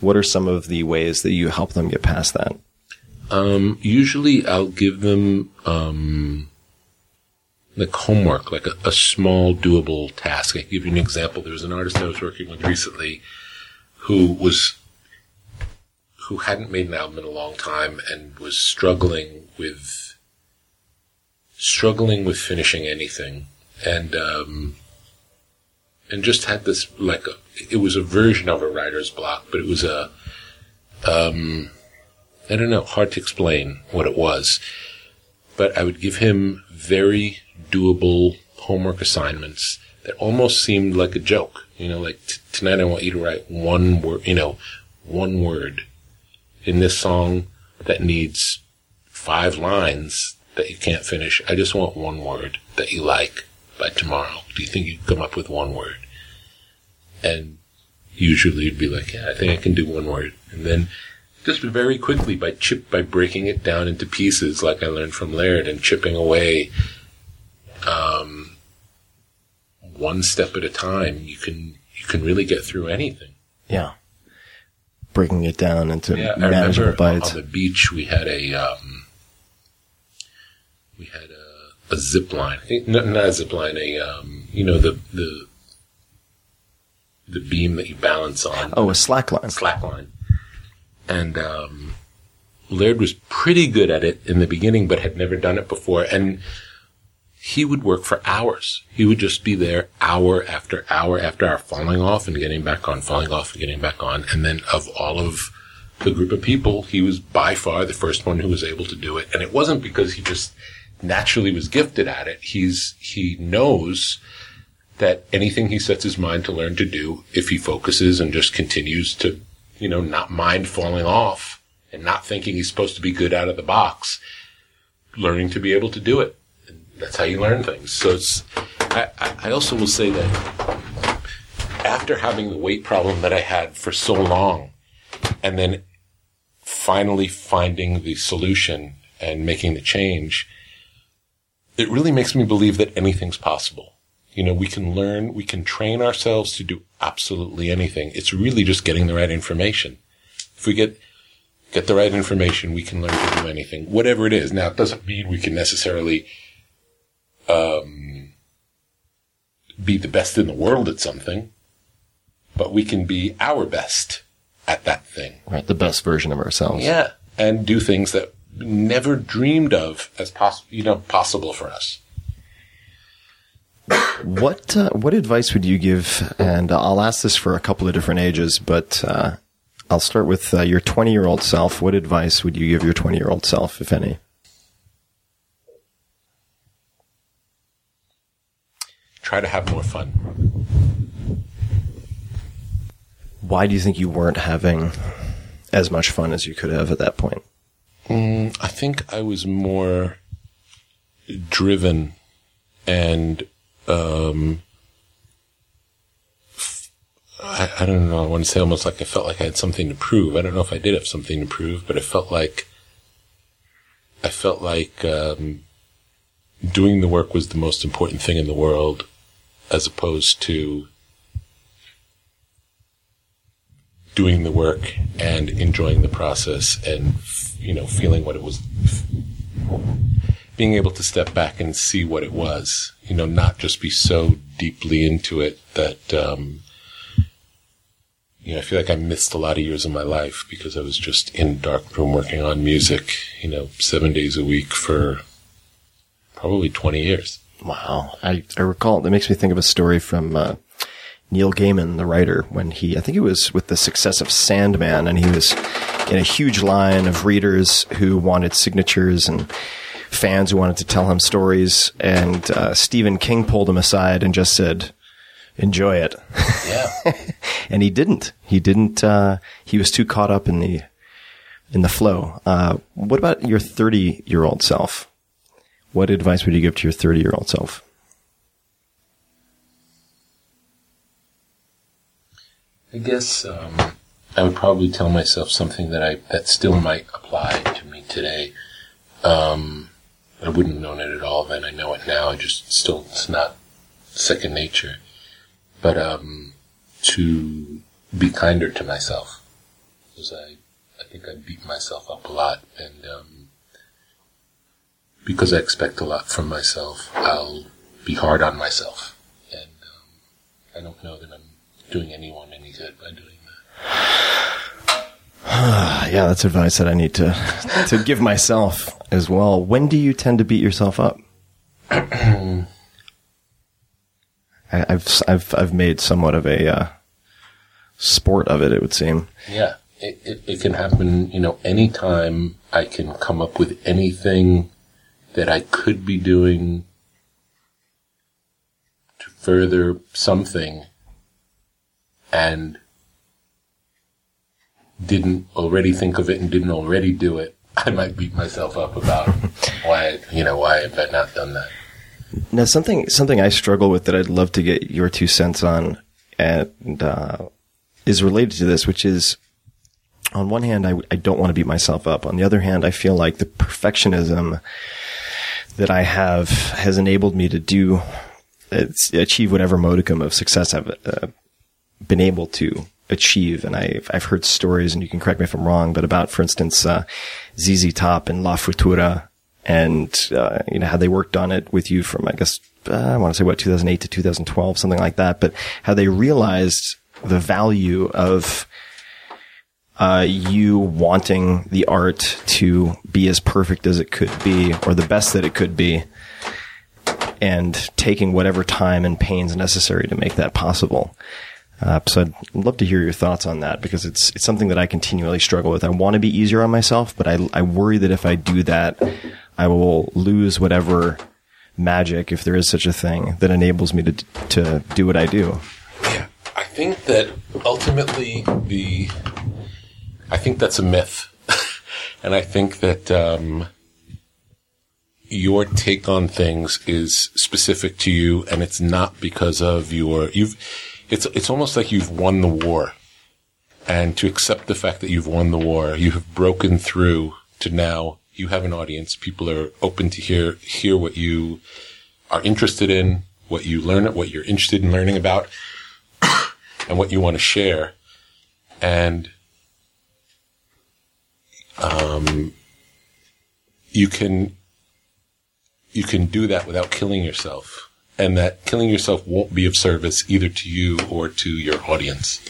What are some of the ways that you help them get past that? Usually I'll give them like homework, like a small doable task. I can give you an example. There was an artist I was working with recently who hadn't made an album in a long time and was struggling with finishing anything. And just had this, like, it was a version of a writer's block, but it was I don't know, hard to explain what it was. But I would give him very doable homework assignments that almost seemed like a joke. You know, like, tonight I want you to write one word in this song that needs 5 lines that you can't finish. I just want one word that you like. By tomorrow, do you think you can come up with one word? And usually you'd be like, yeah, I think I can do one word. And then just very quickly by breaking it down into pieces, like I learned from Laird, and chipping away, one step at a time, you can really get through anything. Yeah. Breaking it down into manageable bites. On the beach, we had a zip line, not a zip line, the beam that you balance on. Oh, a slack line. And Laird was pretty good at it in the beginning, but had never done it before. And he would work for hours. He would just be there hour after hour after hour, falling off and getting back on, falling off and getting back on. And then of all of the group of people, he was by far the first one who was able to do it. And it wasn't because he just naturally was gifted at it. He knows that anything he sets his mind to learn to do, if he focuses and just continues to, not mind falling off and not thinking he's supposed to be good out of the box, learning to be able to do it. And that's how you learn things. So I also will say that after having the weight problem that I had for so long, and then finally finding the solution and making the change, it really makes me believe that anything's possible. We can learn, we can train ourselves to do absolutely anything. It's really just getting the right information. If we get the right information, we can learn to do anything, whatever it is. Now, it doesn't mean we can necessarily be the best in the world at something, but we can be our best at that thing. Right, the best version of ourselves. Yeah, and do things that never dreamed of as possible for us. What advice would you give? And I'll ask this for a couple of different ages, but I'll start with your 20-year-old self. What advice would you give your 20-year-old self, if any? Try to have more fun. Why do you think you weren't having as much fun as you could have at that point? I think I was more driven and I don't know, I want to say almost like I felt like I had something to prove. I don't know if I did have something to prove, but I felt like doing the work was the most important thing in the world, as opposed to doing the work and enjoying the process and, feeling what it was, being able to step back and see what it was, not just be so deeply into it that, I feel like I missed a lot of years of my life because I was just in a dark room working on music, 7 days a week for probably 20 years. Wow. I recall, that makes me think of a story from Neil Gaiman, the writer, when I think it was with the success of Sandman, and he was in a huge line of readers who wanted signatures and fans who wanted to tell him stories, and Stephen King pulled him aside and just said, enjoy it. Yeah. And he didn't. He was too caught up in the flow. What about your 30-year-old self? What advice would you give to your 30-year-old self? I guess I would probably tell myself something that still might apply to me today. I wouldn't have known it at all then. I know it now. It's not second nature. But to be kinder to myself, because I think I beat myself up a lot, and because I expect a lot from myself, I'll be hard on myself, and I don't know that I'm doing anyone any good by doing that. Yeah, that's advice that I need to give myself as well. When do you tend to beat yourself up? I've made somewhat of a sport of it. It would seem. Yeah, it can happen. Any time I can come up with anything that I could be doing to further something, and didn't already think of it and didn't already do it, I might beat myself up about why have I not done that. Now, something I struggle with that I'd love to get your 2 cents on, and is related to this, which is, on one hand, I don't want to beat myself up. On the other hand, I feel like the perfectionism that I have has enabled me to achieve whatever modicum of success I've been able to achieve. And I've heard stories, and you can correct me if I'm wrong, but about, for instance, ZZ Top and La Futura, and how they worked on it with you from, I guess, I want to say, 2008 to 2012, something like that, but how they realized the value of you wanting the art to be as perfect as it could be, or the best that it could be, and taking whatever time and pains necessary to make that possible. So I'd love to hear your thoughts on that, because it's something that I continually struggle with. I want to be easier on myself, but I worry that if I do that, I will lose whatever magic, if there is such a thing, that enables me to do what I do. Yeah, I think that ultimately I think that's a myth. And I think that your take on things is specific to you, and it's not because of it's almost like you've won the war. And to accept the fact that you've won the war, you have broken through to now. You have an audience. People are open to hear what you are interested in, what you learn, what you're interested in learning about, and what you want to share. And you can do that without killing yourself, and that killing yourself won't be of service either to you or to your audience.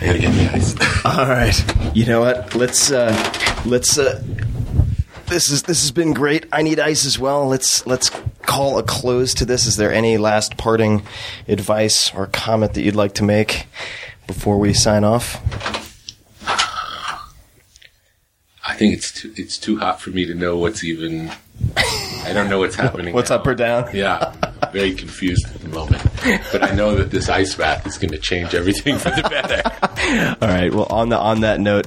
I gotta get the ice. All right. You know what? Let's this has been great. I need ice as well. Let's call a close to this. Is there any last parting advice or comment that you'd like to make before we sign off? I think it's too hot for me to know what's even. I don't know what's happening. What's now. Up or down? Yeah. I'm very confused at the moment. But I know that this ice bath is going to change everything for the better. All right. Well, on that note,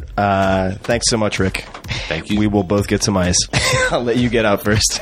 thanks so much, Rick. Thank you. We will both get some ice. I'll let you get out first.